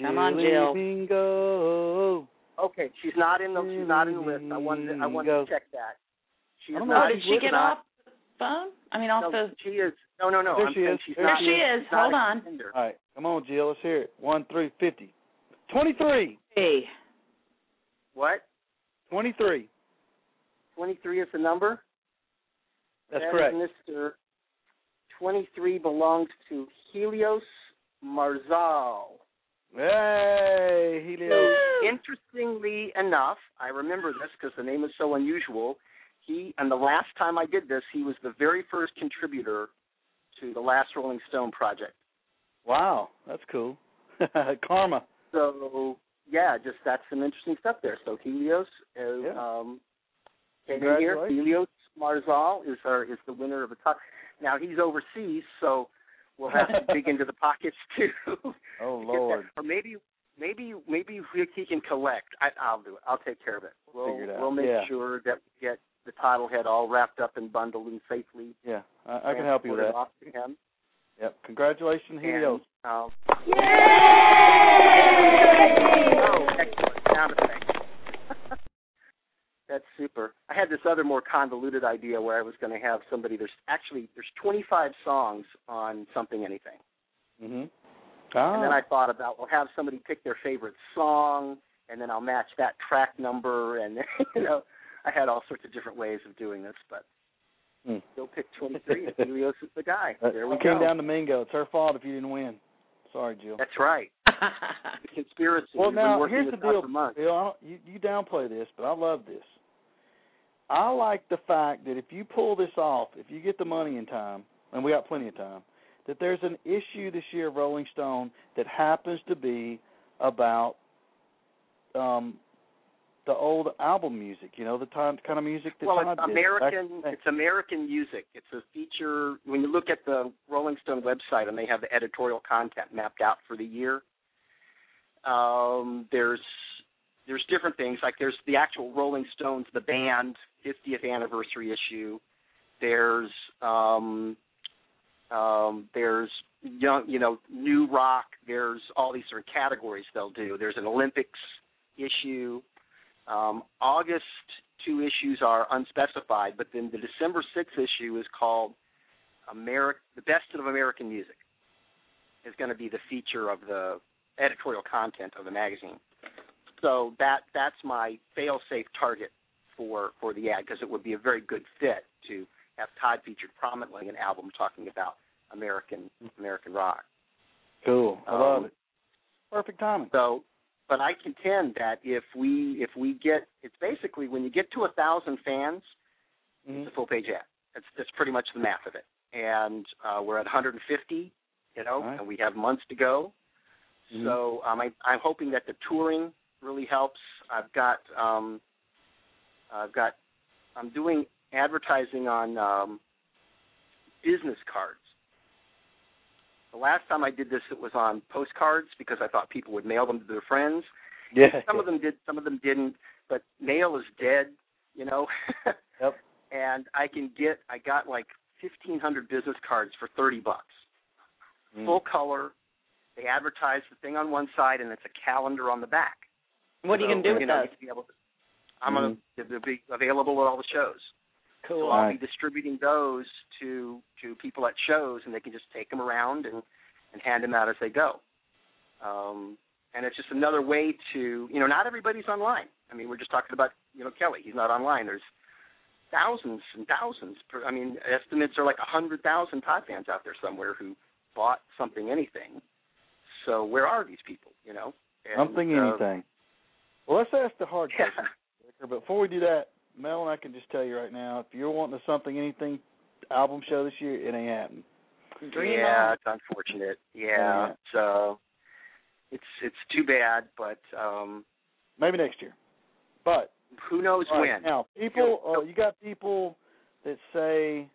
Come on, Jill. Mingo. Okay, she's not in the list. I wanted to check that. She's not. Did she get off the phone? I mean, off the... She is. No. There she is. Hold on. All right, come on, Jill. Let's hear it. 1 through 50. 23. Hey. What? 23. 23 is the number? That's correct. Mr. 23 belongs to Helios Marzal. Hey, Helios. Interestingly enough, I remember this because the name is so unusual. And the last time I did this, he was the very first contributor to the last Rolling Stone project. Wow, that's cool. Karma. So, yeah, just that's some interesting stuff there. So Helios is came in here. Helios Marzal is the winner of a top. Now he's overseas, so we'll have to dig into the pockets too. Oh Lord! Or maybe he can collect. I'll do it. I'll take care of it. We'll make sure that we get the title head all wrapped up and bundled and safely. Yeah, I can help you with that. Off to him. Yep. Congratulations, Helios. Yay! Oh, excellent. That's super. I had this other more convoluted idea where I was going to have somebody. There's 25 songs on Something/Anything. Mm-hmm. Oh. And then I thought about have somebody pick their favorite song, and then I'll match that track number, and I had all sorts of different ways of doing this, but. Go pick 23. Helios is the guy. There we go. Came down to Mingo. It's her fault if you didn't win. Sorry, Jill. That's right. Conspiracy. Well, now here's the deal, Bill. You downplay this, but I love this. I like the fact that if you pull this off, if you get the money in time, and we got plenty of time, that there's an issue this year of Rolling Stone that happens to be about the old album music, the kind of music that Todd did. It's American music. It's a feature. When you look at the Rolling Stone website and they have the editorial content mapped out for the year, there's different things. Like there's the actual Rolling Stones, the band, 50th anniversary issue. There's young, new rock. There's all these sort of categories they'll do. There's an Olympics issue. August 2 issues are unspecified, but then the December 6 issue is called The Best of American Music. It's going to be the feature of the editorial content of the magazine. So that's my fail-safe target for the ad, because it would be a very good fit to have Todd featured prominently in an album talking about American rock. Cool. I love it. Perfect timing. So... But I contend that if we get, it's basically when you get to 1,000 fans, it's a full page ad. That's pretty much the math of it. And we're at 150, right. And we have months to go. Mm-hmm. So I'm hoping that the touring really helps. I'm doing advertising on business cards. The last time I did this, it was on postcards because I thought people would mail them to their friends. Yeah. Some of them did, some of them didn't. But mail is dead, Yep. And I got like 1,500 business cards for $30. full color. They advertise the thing on one side, and it's a calendar on the back. What are you going to do with those? I'm going to be available at all the shows. Cool. So I'll be distributing those to people at shows, and they can just take them around and hand them out as they go. And it's just another way to, you know, not everybody's online. I mean, we're just talking about, you know, Kelly. He's not online. There's thousands and thousands. I mean, estimates are like 100,000 Todd fans out there somewhere who bought Something Anything. So where are these people, you know? And, Something Anything. Well, let's ask the hard question. Yeah. Before we do that, Mel and I can just tell you right now, if you're wanting a Something Anything album show this year, it ain't happening. Yeah, it's unfortunate. Yeah. So it's too bad, but maybe next year. But who knows when? Now, people, you got people that say,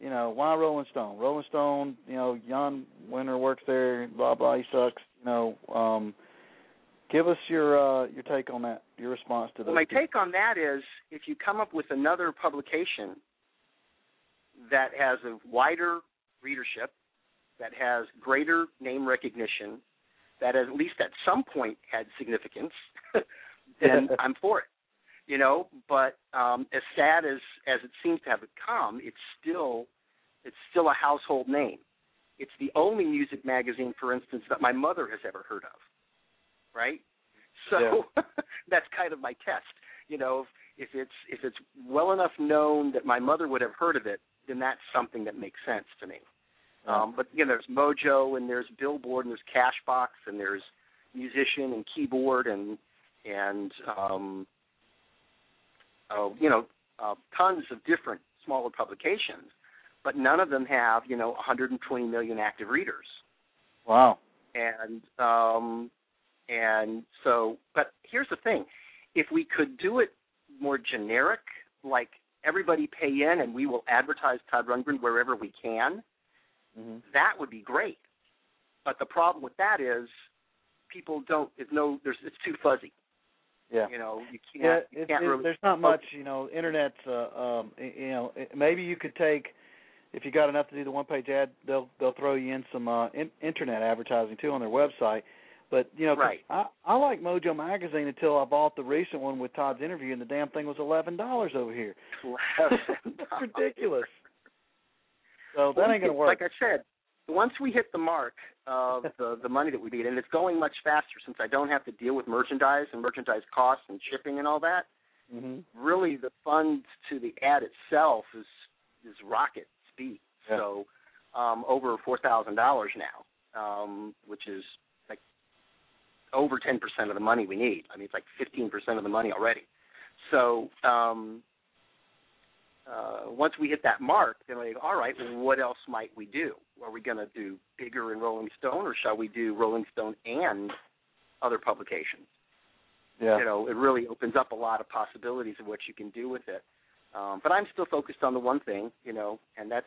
you know, why Rolling Stone? Rolling Stone, you know, Jan Winter works there. Blah blah, he sucks. You know, give us your take on that. Your response to that. Well, my take on that is, if you come up with another publication that has a wider readership, that has greater name recognition, that at least at some point had significance, then I'm for it. You know, but as sad as it seems to have become, it's still a household name. It's the only music magazine, for instance, that my mother has ever heard of, right? So that's kind of my test. You know, if it's well enough known that my mother would have heard of it, then that's something that makes sense to me. But again, there's Mojo and there's Billboard and there's Cashbox and there's Musician and Keyboard and tons of different smaller publications, but none of them have, you know, 120 million active readers. Wow. And so, but here's the thing. If we could do it more generic, like everybody pay in and we will advertise Todd Rundgren wherever we can, that would be great. But the problem with that is people don't, it's too fuzzy. Yeah, you know, you can't. Yeah, you can't really there's not much, you know. Internet's, you know, maybe you could take, if you got enough to do the one-page ad, they'll throw you in some internet advertising too on their website. But you know, right. I like Mojo magazine until I bought the recent one with Todd's interview, and the damn thing was $11 over here. That's ridiculous. So that ain't gonna work. Like I said, once we hit the mark of the money that we need, and it's going much faster since I don't have to deal with merchandise and merchandise costs and shipping and all that, really the funds to the ad itself is rocket speed. Yeah. So over $4,000 now, which is like over 10% of the money we need. I mean, it's like 15% of the money already. So once we hit that mark, then we're like, all right, well, what else might we do? Are we going to do bigger in Rolling Stone, or shall we do Rolling Stone and other publications? Yeah. You know, it really opens up a lot of possibilities of what you can do with it. But I'm still focused on the one thing, you know, and that's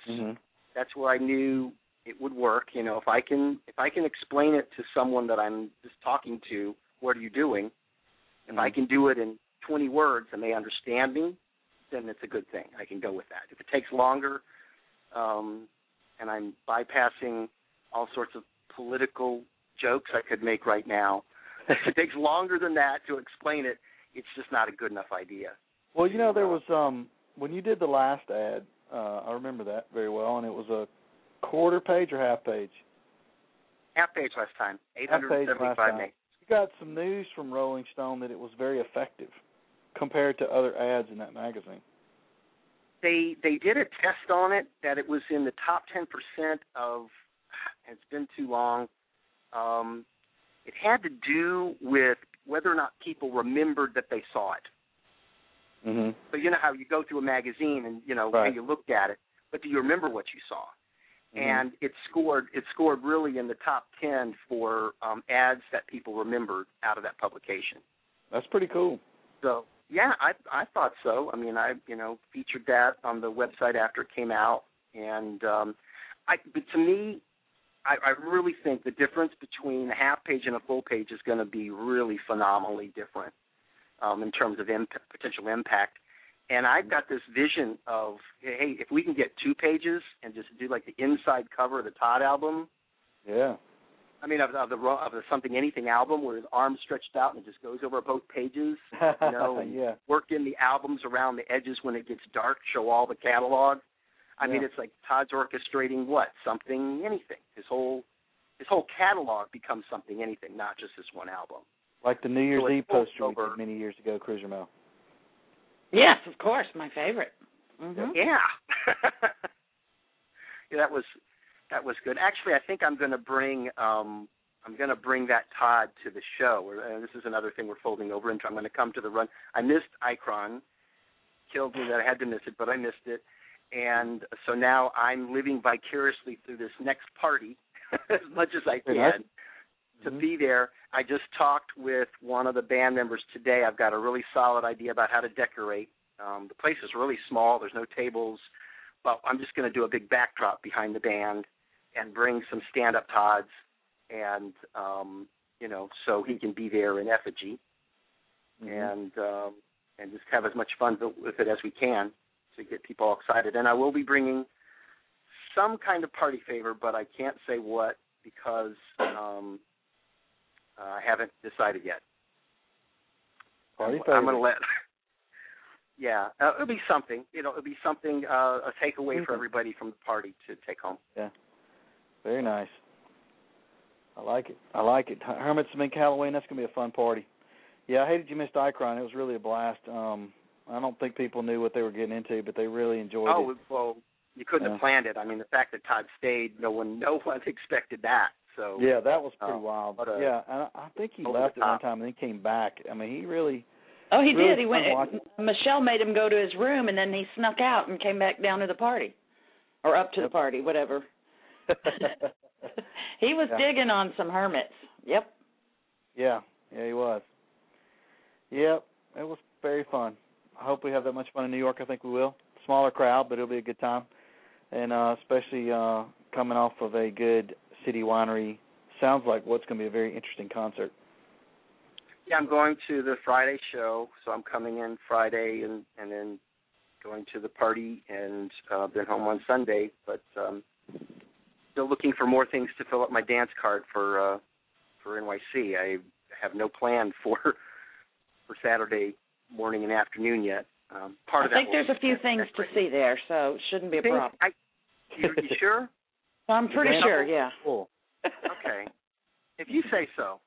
where I knew it would work. You know, if I can explain it to someone that I'm just talking to, what are you doing? If I can do it in 20 words and they understand me, then it's a good thing. I can go with that. If it takes longer, and I'm bypassing all sorts of political jokes I could make right now, if it takes longer than that to explain it, it's just not a good enough idea. Well, you know, there was when you did the last ad, I remember that very well, and it was a quarter page or half page? Half page last time, 875 names. You got some news from Rolling Stone that it was very effective compared to other ads in that magazine. They did a test on it that it was in the top 10% of, it's been too long, it had to do with whether or not people remembered that they saw it. So you know how you go through a magazine and, you know, and you looked at it, but do you remember what you saw? And it scored really in the top 10 for ads that people remembered out of that publication. That's pretty cool. So, yeah, I thought so. I mean, I, you know, featured that on the website after it came out. And but to me, I really think the difference between a half page and a full page is going to be really phenomenally different in terms of potential impact. And I've got this vision of, hey, if we can get two pages and just do like the inside cover of the Todd album. Yeah. I mean, of the Something/Anything album, where his arms stretched out and it just goes over both pages, you know, and yeah. work in the albums around the edges when it gets dark, show all the catalog. I mean, it's like Todd's orchestrating what? Something/Anything. His whole catalog becomes Something/Anything, not just this one album. Like the New Year's Eve poster we did many years ago, Cruiser Mel. Yes, of course, my favorite. Mm-hmm. Yeah, that was good. Actually, I think I'm going to bring that Todd to the show. And this is another thing we're folding over into. I'm going to come to the run. I missed Ikron. Killed me that I had to miss it, but I missed it. And so now I'm living vicariously through this next party as much as I can to be there. I just talked with one of the band members today. I've got a really solid idea about how to decorate. The place is really small. There's no tables. But I'm just going to do a big backdrop behind the band and bring some stand-up Todds, and, so he can be there in effigy and just have as much fun with it as we can to get people all excited. And I will be bringing some kind of party favor, but I can't say what because I haven't decided yet. I'm going to let... Yeah, it'll be something. It'll be something, a takeaway for everybody from the party to take home. Yeah, very nice. I like it. Hermitsman Halloween, that's going to be a fun party. Yeah, I hated you missed Ikron. It was really a blast. I don't think people knew what they were getting into, but they really enjoyed it. Oh, well, you couldn't have planned it. I mean, the fact that Todd stayed, no one expected that. So yeah, that was pretty wild. Yeah, and I think he left at one time and then came back. I mean, he really... Oh, he really did. He went. Michelle made him go to his room, and then he snuck out and came back down to the party, or up to the party, whatever. He was digging on some hermits. Yep. Yeah, he was. Yep, it was very fun. I hope we have that much fun in New York. I think we will. Smaller crowd, but it'll be a good time, and especially coming off of a good City Winery. Sounds like what's going to be a very interesting concert. Yeah, I'm going to the Friday show, so I'm coming in Friday and then going to the party and then home on Sunday. But still looking for more things to fill up my dance card for NYC. I have no plan for Saturday morning and afternoon yet. I think there's a few things to see there, so it shouldn't be a problem. You sure? I'm pretty sure, yeah. Cool. Okay. If you say so.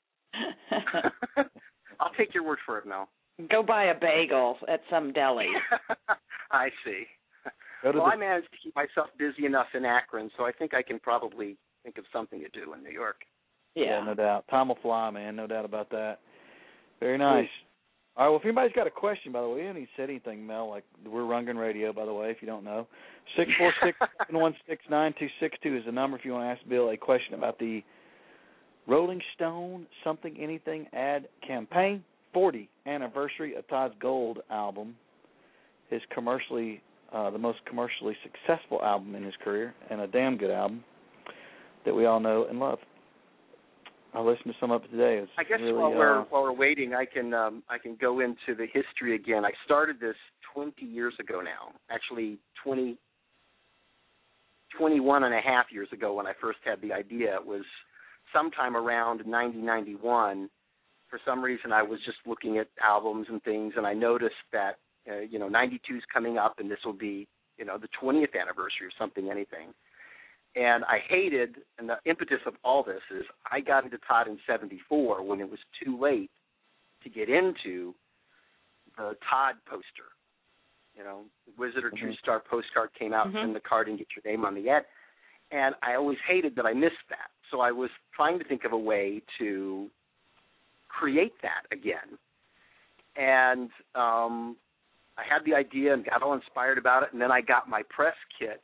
I'll take your word for it, Mel. Go buy a bagel at some deli. I see. Well, I managed to keep myself busy enough in Akron, so I think I can probably think of something to do in New York. Yeah, no doubt. Time will fly, man. No doubt about that. Very nice. All right, well, if anybody's got a question, by the way, we haven't said anything, Mel. Like, we're Rundgren Radio, by the way, if you don't know. 646-716-9262 is the number if you want to ask Bill a question about the Rolling Stone Something/Anything ad campaign, 40th anniversary of Todd's Gold album, his the most commercially successful album in his career, and a damn good album that we all know and love. I listened to some of it today. While we're waiting, I can go into the history again. I started this 20 years ago now, actually 21 and a half years ago when I first had the idea. It was sometime around 90, 91, for some reason I was just looking at albums and things, and I noticed that, 92 is coming up, and this will be, the 20th anniversary of Something/Anything. And and the impetus of all this is I got into Todd in 74 when it was too late to get into the Todd poster. The Wizard or True Star postcard came out, send the card and get your name on the ad. And I always hated that I missed that. So I was trying to think of a way to create that again. And I had the idea and got all inspired about it, and then I got my press kit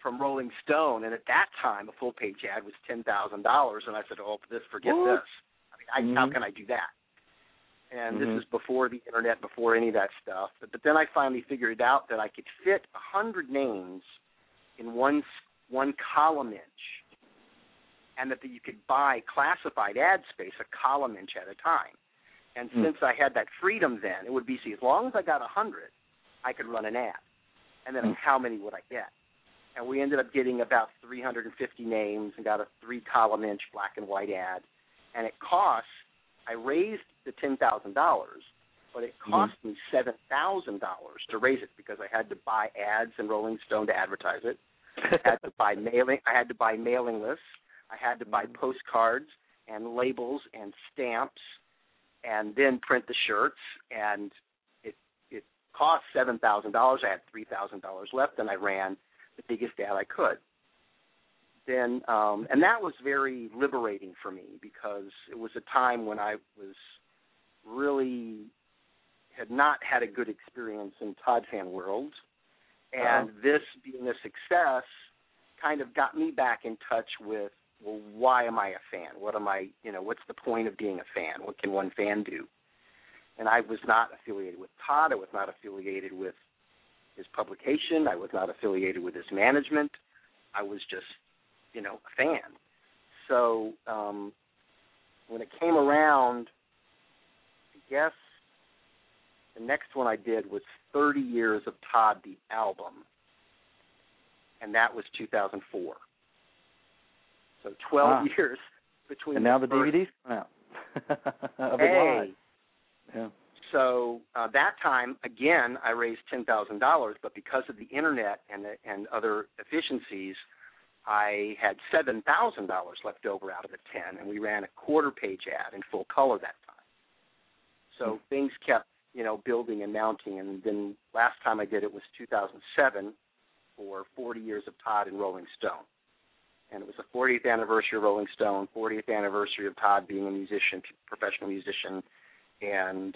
from Rolling Stone, and at that time a full-page ad was $10,000, and I said, forget this. I mean, how can I do that? And this is before the Internet, before any of that stuff. But then I finally figured out that I could fit 100 names in one column inch, and that you could buy classified ad space a column inch at a time. And since I had that freedom then, it would be, as long as I got 100, I could run an ad. And then how many would I get? And we ended up getting about 350 names and got a 3-column inch black and white ad. And it cost, I raised the $10,000, but it cost me $7,000 to raise it because I had to buy ads in Rolling Stone to advertise it. I had to buy mailing. I had to buy mailing lists. I had to buy postcards and labels and stamps, and then print the shirts. And it cost $7,000. I had $3,000 left, and I ran the biggest ad I could. Then, and that was very liberating for me because it was a time when I was really had not had a good experience in Todd fan world. And this being a success kind of got me back in touch with, well, why am I a fan? What am I, you know, what's the point of being a fan? What can one fan do? And I was not affiliated with Todd. I was not affiliated with his publication. I was not affiliated with his management. I was just, you know, a fan. So when it came around, I guess, the next one I did was 30 Years of Todd, the album, and that was 2004. So 12 years between. And now the DVD's come out. Yeah. So that time, again, I raised $10,000, but because of the Internet and other efficiencies, I had $7,000 left over out of the 10, and we ran a quarter-page ad in full color that time. So things kept, you know, building and mounting. And then last time I did it was 2007 for 40 Years of Todd and Rolling Stone. And it was the 40th anniversary of Rolling Stone, 40th anniversary of Todd being a musician, professional musician. And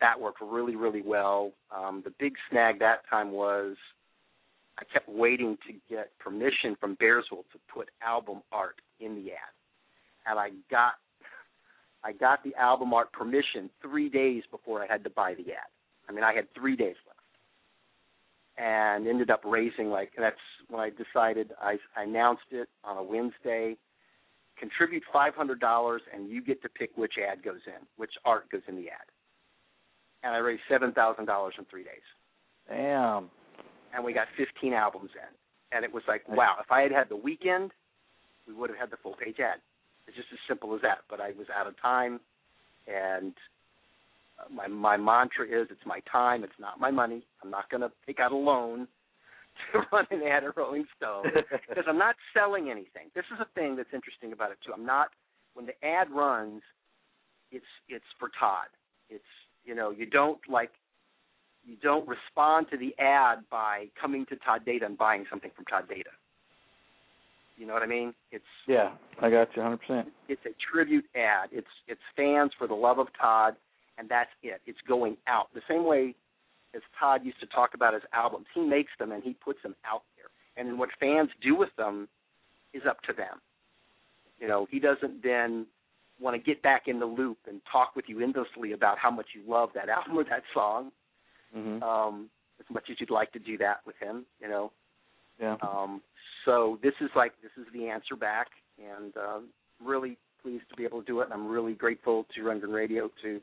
that worked really, really well. The big snag that time was I kept waiting to get permission from Bearsville to put album art in the ad. And I got the album art permission 3 days before I had to buy the ad. I mean, I had 3 days left. And ended up raising, like, and that's when I decided, I announced it on a Wednesday, contribute $500 and you get to pick which ad goes in, which art goes in the ad. And I raised $7,000 in 3 days. Damn. And we got 15 albums in. And it was like, wow, if I had had the weekend, we would have had the full-page ad. It's just as simple as that, but I was out of time, and my mantra is it's my time, it's not my money. I'm not going to take out a loan to run an ad at Rolling Stone because I'm not selling anything. This is a thing that's interesting about it, too. I'm not – when the ad runs, it's for Todd. It's, you know, you don't respond to the ad by coming to Todd Data and buying something from Todd Data. You know what I mean? It's yeah, I got you 100%. It's a tribute ad. It stands for the love of Todd, and that's it. It's going out. The same way as Todd used to talk about his albums. He makes them, and he puts them out there. And then what fans do with them is up to them. You know, he doesn't then want to get back in the loop and talk with you endlessly about how much you love that album or that song, as much as you'd like to do that with him, you know. Yeah. So this is the answer back, and really pleased to be able to do it. And I'm really grateful to Rundgren Radio to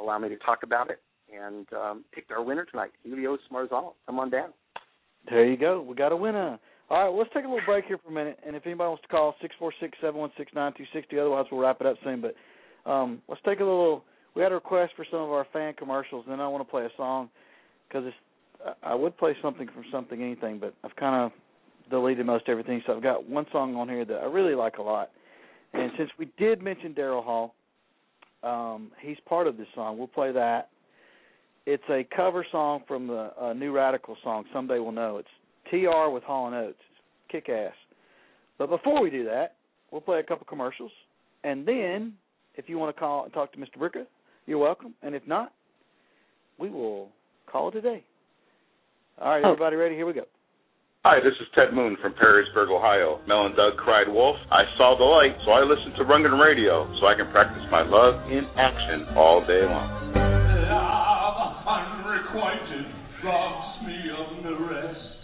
allow me to talk about it, and picked our winner tonight, Helios Marzal. Come on down. There you go. We got a winner. All right, well, let's take a little break here for a minute, and if anybody wants to call, 646-716-9260. Otherwise, we'll wrap it up soon. But let's take a little – we had a request for some of our fan commercials, and then I want to play a song because I would play something from Something, Anything, but I've kind of – deleted most everything, so I've got one song on here that I really like a lot. And since we did mention Daryl Hall, he's part of this song. We'll play that. It's a cover song from the New Radical song, Someday We'll Know. It's TR with Hall & Oates. Kick ass. But before we do that, we'll play a couple commercials. And then, if you want to call and talk to Mr. Bricker, you're welcome. And if not, we will call it a day. All right, everybody ready? Here we go. Hi, this is Ted Moon from Perrysburg, Ohio. Mel and Doug cried wolf. I saw the light, so I listened to Rundgren Radio so I can practice my love in action all day long. Love unrequited robs me of the rest.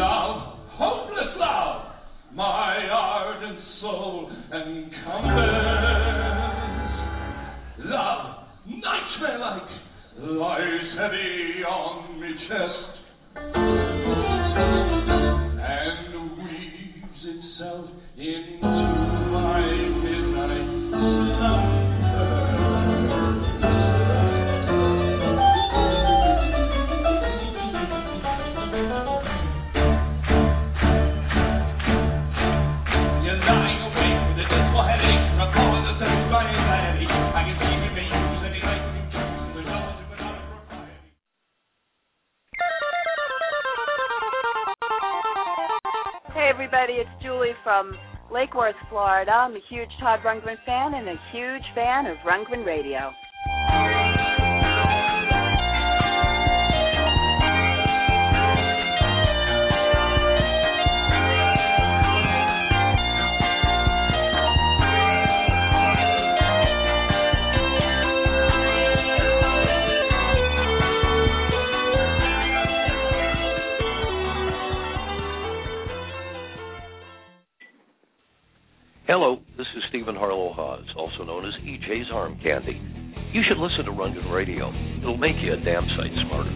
Love, hopeless love, my ardent soul encumbers. Love, lies heavy on me chest, and weaves itself into my midnight slumber. It's Julie from Lake Worth, Florida. I'm a huge Todd Rundgren fan and a huge fan of Rundgren Radio. Hello, this is Stephen Harlow Hawes, also known as EJ's Arm Candy. You should listen to Rundgren Radio. It'll make you a damn sight smarter.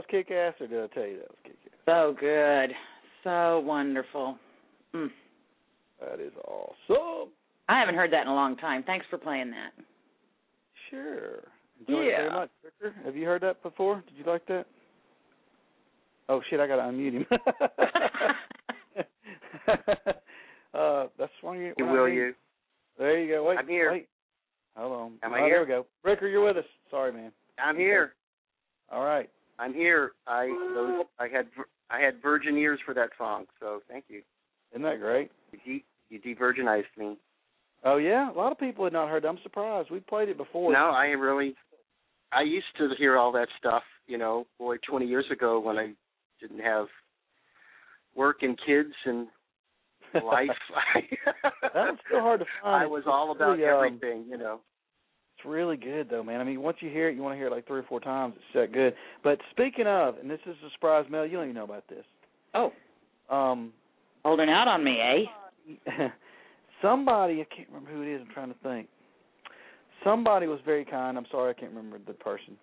was kick-ass, or did I tell you that was kick-ass? So good. So wonderful. Mm. That is awesome. I haven't heard that in a long time. Thanks for playing that. Sure. Enjoyed it very much, Bricker. Have you heard that before? Did you like that? Oh, shit, I got to unmute him. That's one of your... You. There you go. Wait, I'm here. Wait. Hold on. Am I here? There we go. Bricker, you're with us. Sorry, man. I'm here. All right. I'm here. I had virgin ears for that song, so thank you. Isn't that great? You de-virginized me. Oh, yeah? A lot of people had not heard that. I'm surprised. We played it before. No, I used to hear all that stuff, 20 years ago when I didn't have work and kids and life. That was still hard to find. I was all about everything, It's really good, though, man. I mean, once you hear it, you want to hear it like 3 or 4 times. It's that good. But speaking of, and this is a surprise, Mel, you don't even know about this. Oh. Holding out on me, eh? Somebody, I can't remember who it is, I'm trying to think. Somebody was very kind, I'm sorry, I can't remember the person,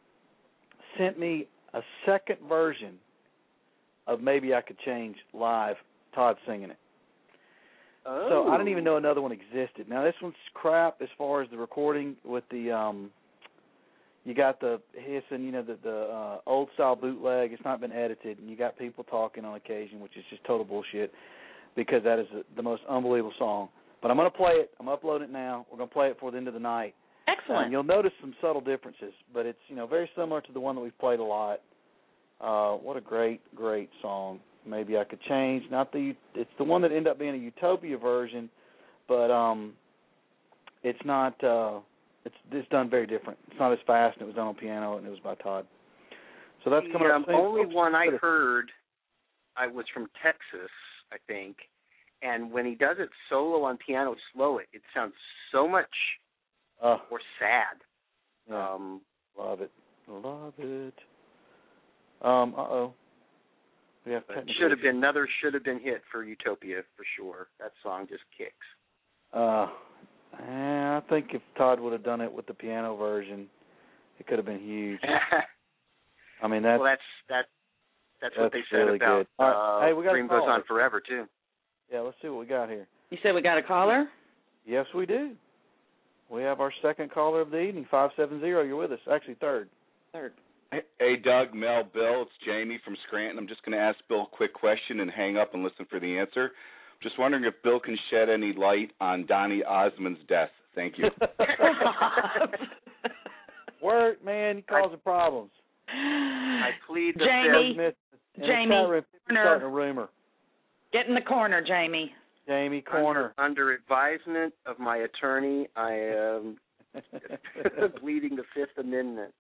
sent me a second version of Maybe I Could Change live, Todd singing it. Oh. So I didn't even know another one existed. Now, this one's crap as far as the recording with the, you got the hissing, the old-style bootleg. It's not been edited, and you got people talking on occasion, which is just total bullshit because that is the most unbelievable song. But I'm going to play it. I'm going to upload it now. We're going to play it for the end of the night. Excellent. And you'll notice some subtle differences, but it's, very similar to the one that we've played a lot. What a great, great song. Maybe I Could Change. It's the one that ended up being a Utopia version, but it's not. It's done very different. It's not as fast, and it was done on piano, and it was by Todd. So that's coming up. The only one I heard, I was from Texas, I think, and when he does it solo on piano, slow it. It sounds so much more sad. Yeah. Love it. Yeah, should have been hit for Utopia for sure. That song just kicks. I think if Todd would have done it with the piano version, it could have been huge. I mean, that's what they said really about right. Hey, we got Dream Goes On Forever too. Yeah, let's see what we got here. You said we got a caller? Yes, we do. We have our second caller of the evening, 570. You're with us. Actually, third. Hey, Doug, Mel, Bill, it's Jamie from Scranton. I'm just going to ask Bill a quick question and hang up and listen for the answer. Just wondering if Bill can shed any light on Donny Osmond's death. Thank you. Word, man, he causing problems. I plead the fifth. Jamie, corner. A rumor. Get in the corner, Jamie. Jamie, corner. Under advisement of my attorney, I am pleading the Fifth Amendment.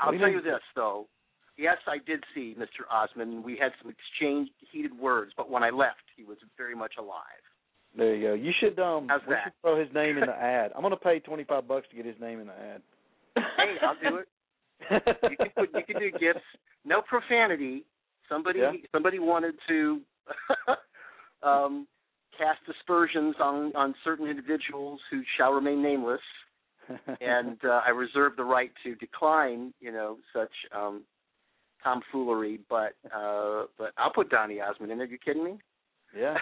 I'll tell you this, though. Yes, I did see Mr. Osmond. We had some heated words, but when I left, he was very much alive. There you go. You should, should throw his name in the ad. I'm going to pay $25 to get his name in the ad. Hey, I'll do it. You can do gifts. No profanity. Somebody wanted to cast aspersions on certain individuals who shall remain nameless. And I reserve the right to decline, such tomfoolery. But I'll put Donny Osmond in there. You kidding me? Yeah.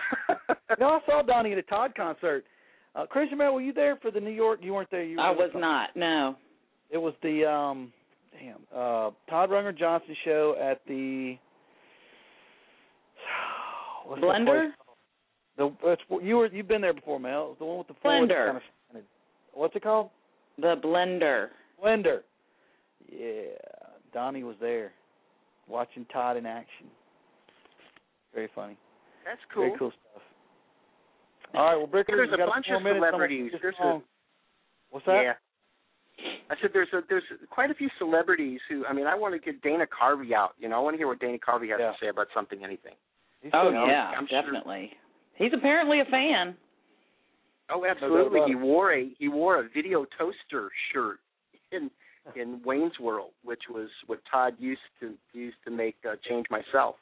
I saw Donny at a Todd concert. Cruiser Mel, were you there for the New York? You weren't there. I was not. No. It was the Todd Rundgren Johnson show at the Blender. You've been there before, Mel. It was the one with the Blender. Kind of, what's it called? The Blender. Blender. Yeah. Donny was there watching Todd in action. Very funny. That's cool. Very cool stuff. All right, well, Bricker, there's a bunch of celebrities. What's that? Yeah. I said there's quite a few celebrities who, I want to get Dana Carvey out. I want to hear what Dana Carvey has to say about Something, Anything. I'm definitely. Sure. He's apparently a fan. Oh, absolutely! He wore a video toaster shirt in Wayne's World, which was what Todd used to make Change Myself.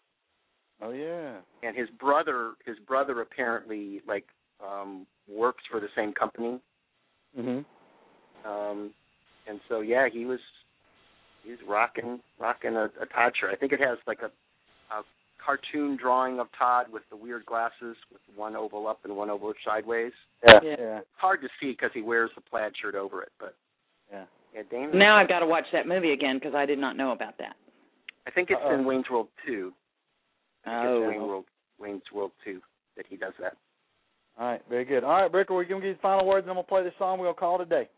Oh yeah. And his brother apparently works for the same company. Mhm. And so he was he's rocking a Todd shirt. I think it has like a cartoon drawing of Todd with the weird glasses, with one oval up and one oval sideways. Yeah. It's hard to see because he wears the plaid shirt over it. But yeah, Damon. Now I've got to watch that movie again because I did not know about that. I think it's in Wayne's World 2. Wayne's World 2 that he does that. All right, very good. All right, Bricker, we're going to give you the final words, and I'm going to play the song. We're going to call it a day.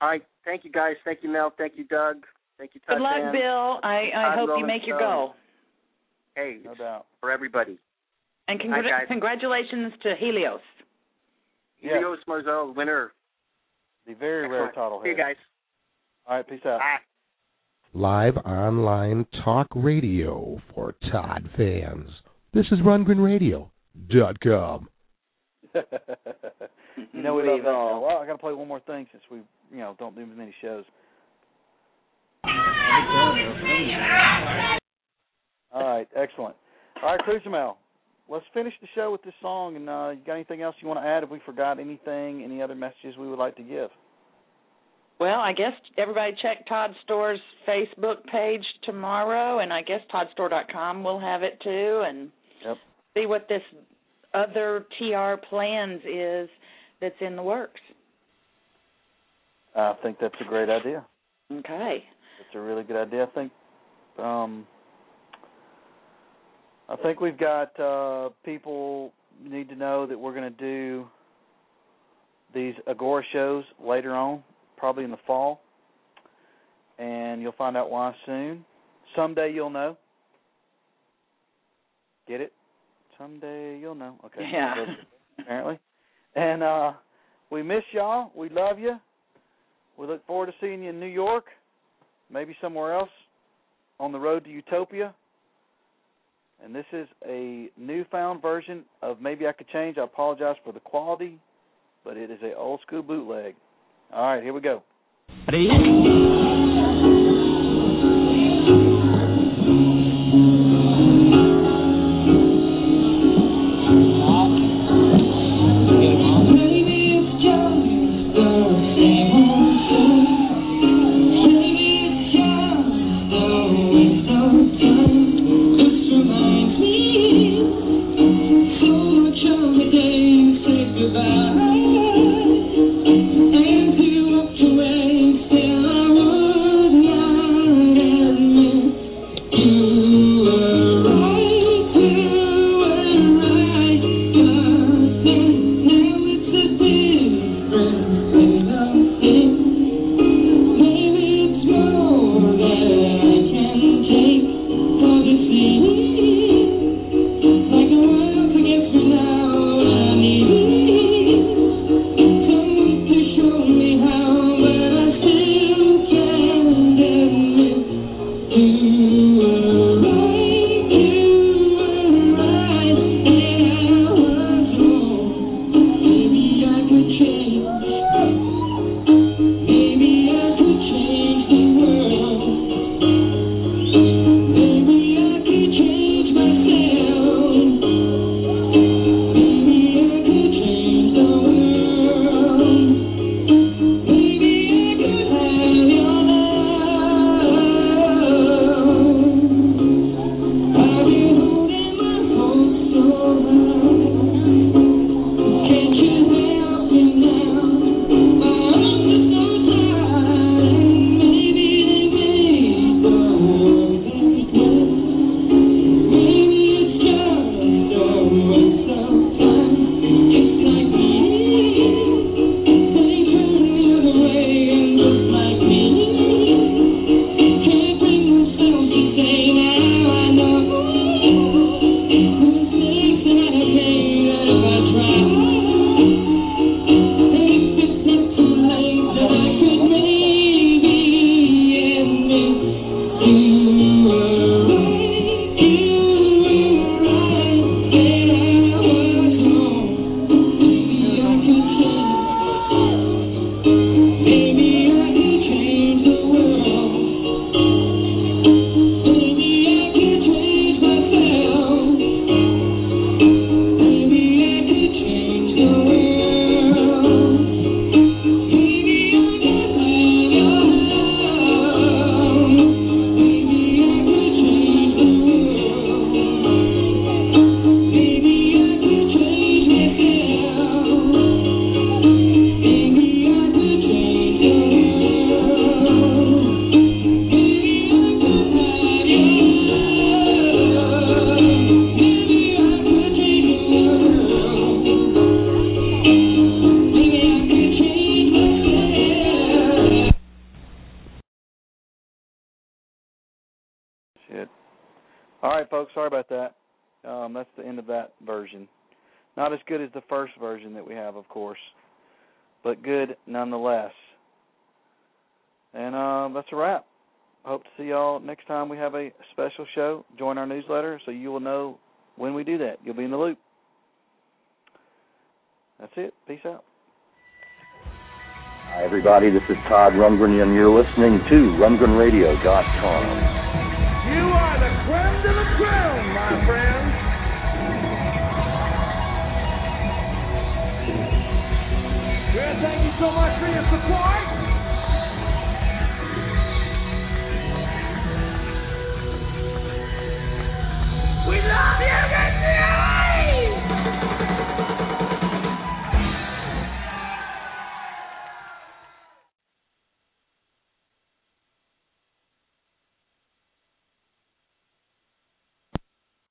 All right, thank you, guys. Thank you, Mel. Thank you, Doug. Thank you, Todd. Good luck, Bill. I hope you make your goal. Hey, no doubt. For everybody. And congratulations to Helios. Helios Marzal, winner. The very rare title. See you guys. All right, peace out. Bye. Live online talk radio for Todd fans. This is RundgrenRadio.com. You know we love that. Well, I got to play one more thing since we, don't do as many shows. All right, excellent. All right, Cruiser Mel, let's finish the show with this song. And you got anything else you want to add? If we forgot anything, any other messages we would like to give? Well, I guess everybody check Todd Store's Facebook page tomorrow, and I guess ToddStore.com will have it too. And see what this other TR plans is that's in the works. I think that's a great idea. Okay. That's a really good idea. I think we've got people need to know that we're going to do these Agora shows later on, probably in the fall, and you'll find out why soon. Someday you'll know. Get it? Someday you'll know. Okay. Yeah. Apparently. And we miss y'all. We love you. We look forward to seeing you in New York, maybe somewhere else, on the road to Utopia. And this is a newfound version of Maybe I Could Change. I apologize for the quality, but it is an old-school bootleg. All right, here we go. Ready? Thank you. folks, sorry about that. That's the end of that version. Not as good as the first version that we have, of course, but good nonetheless. And that's a wrap. Hope to see y'all next time we have a special show. Join our newsletter so you will know when we do that. You'll be in the loop. That's it. Peace out. Hi, everybody. This is Todd Rundgren, and you're listening to RundgrenRadio.com. You are the creme de la creme, my friend. Well, thank you so much for your support.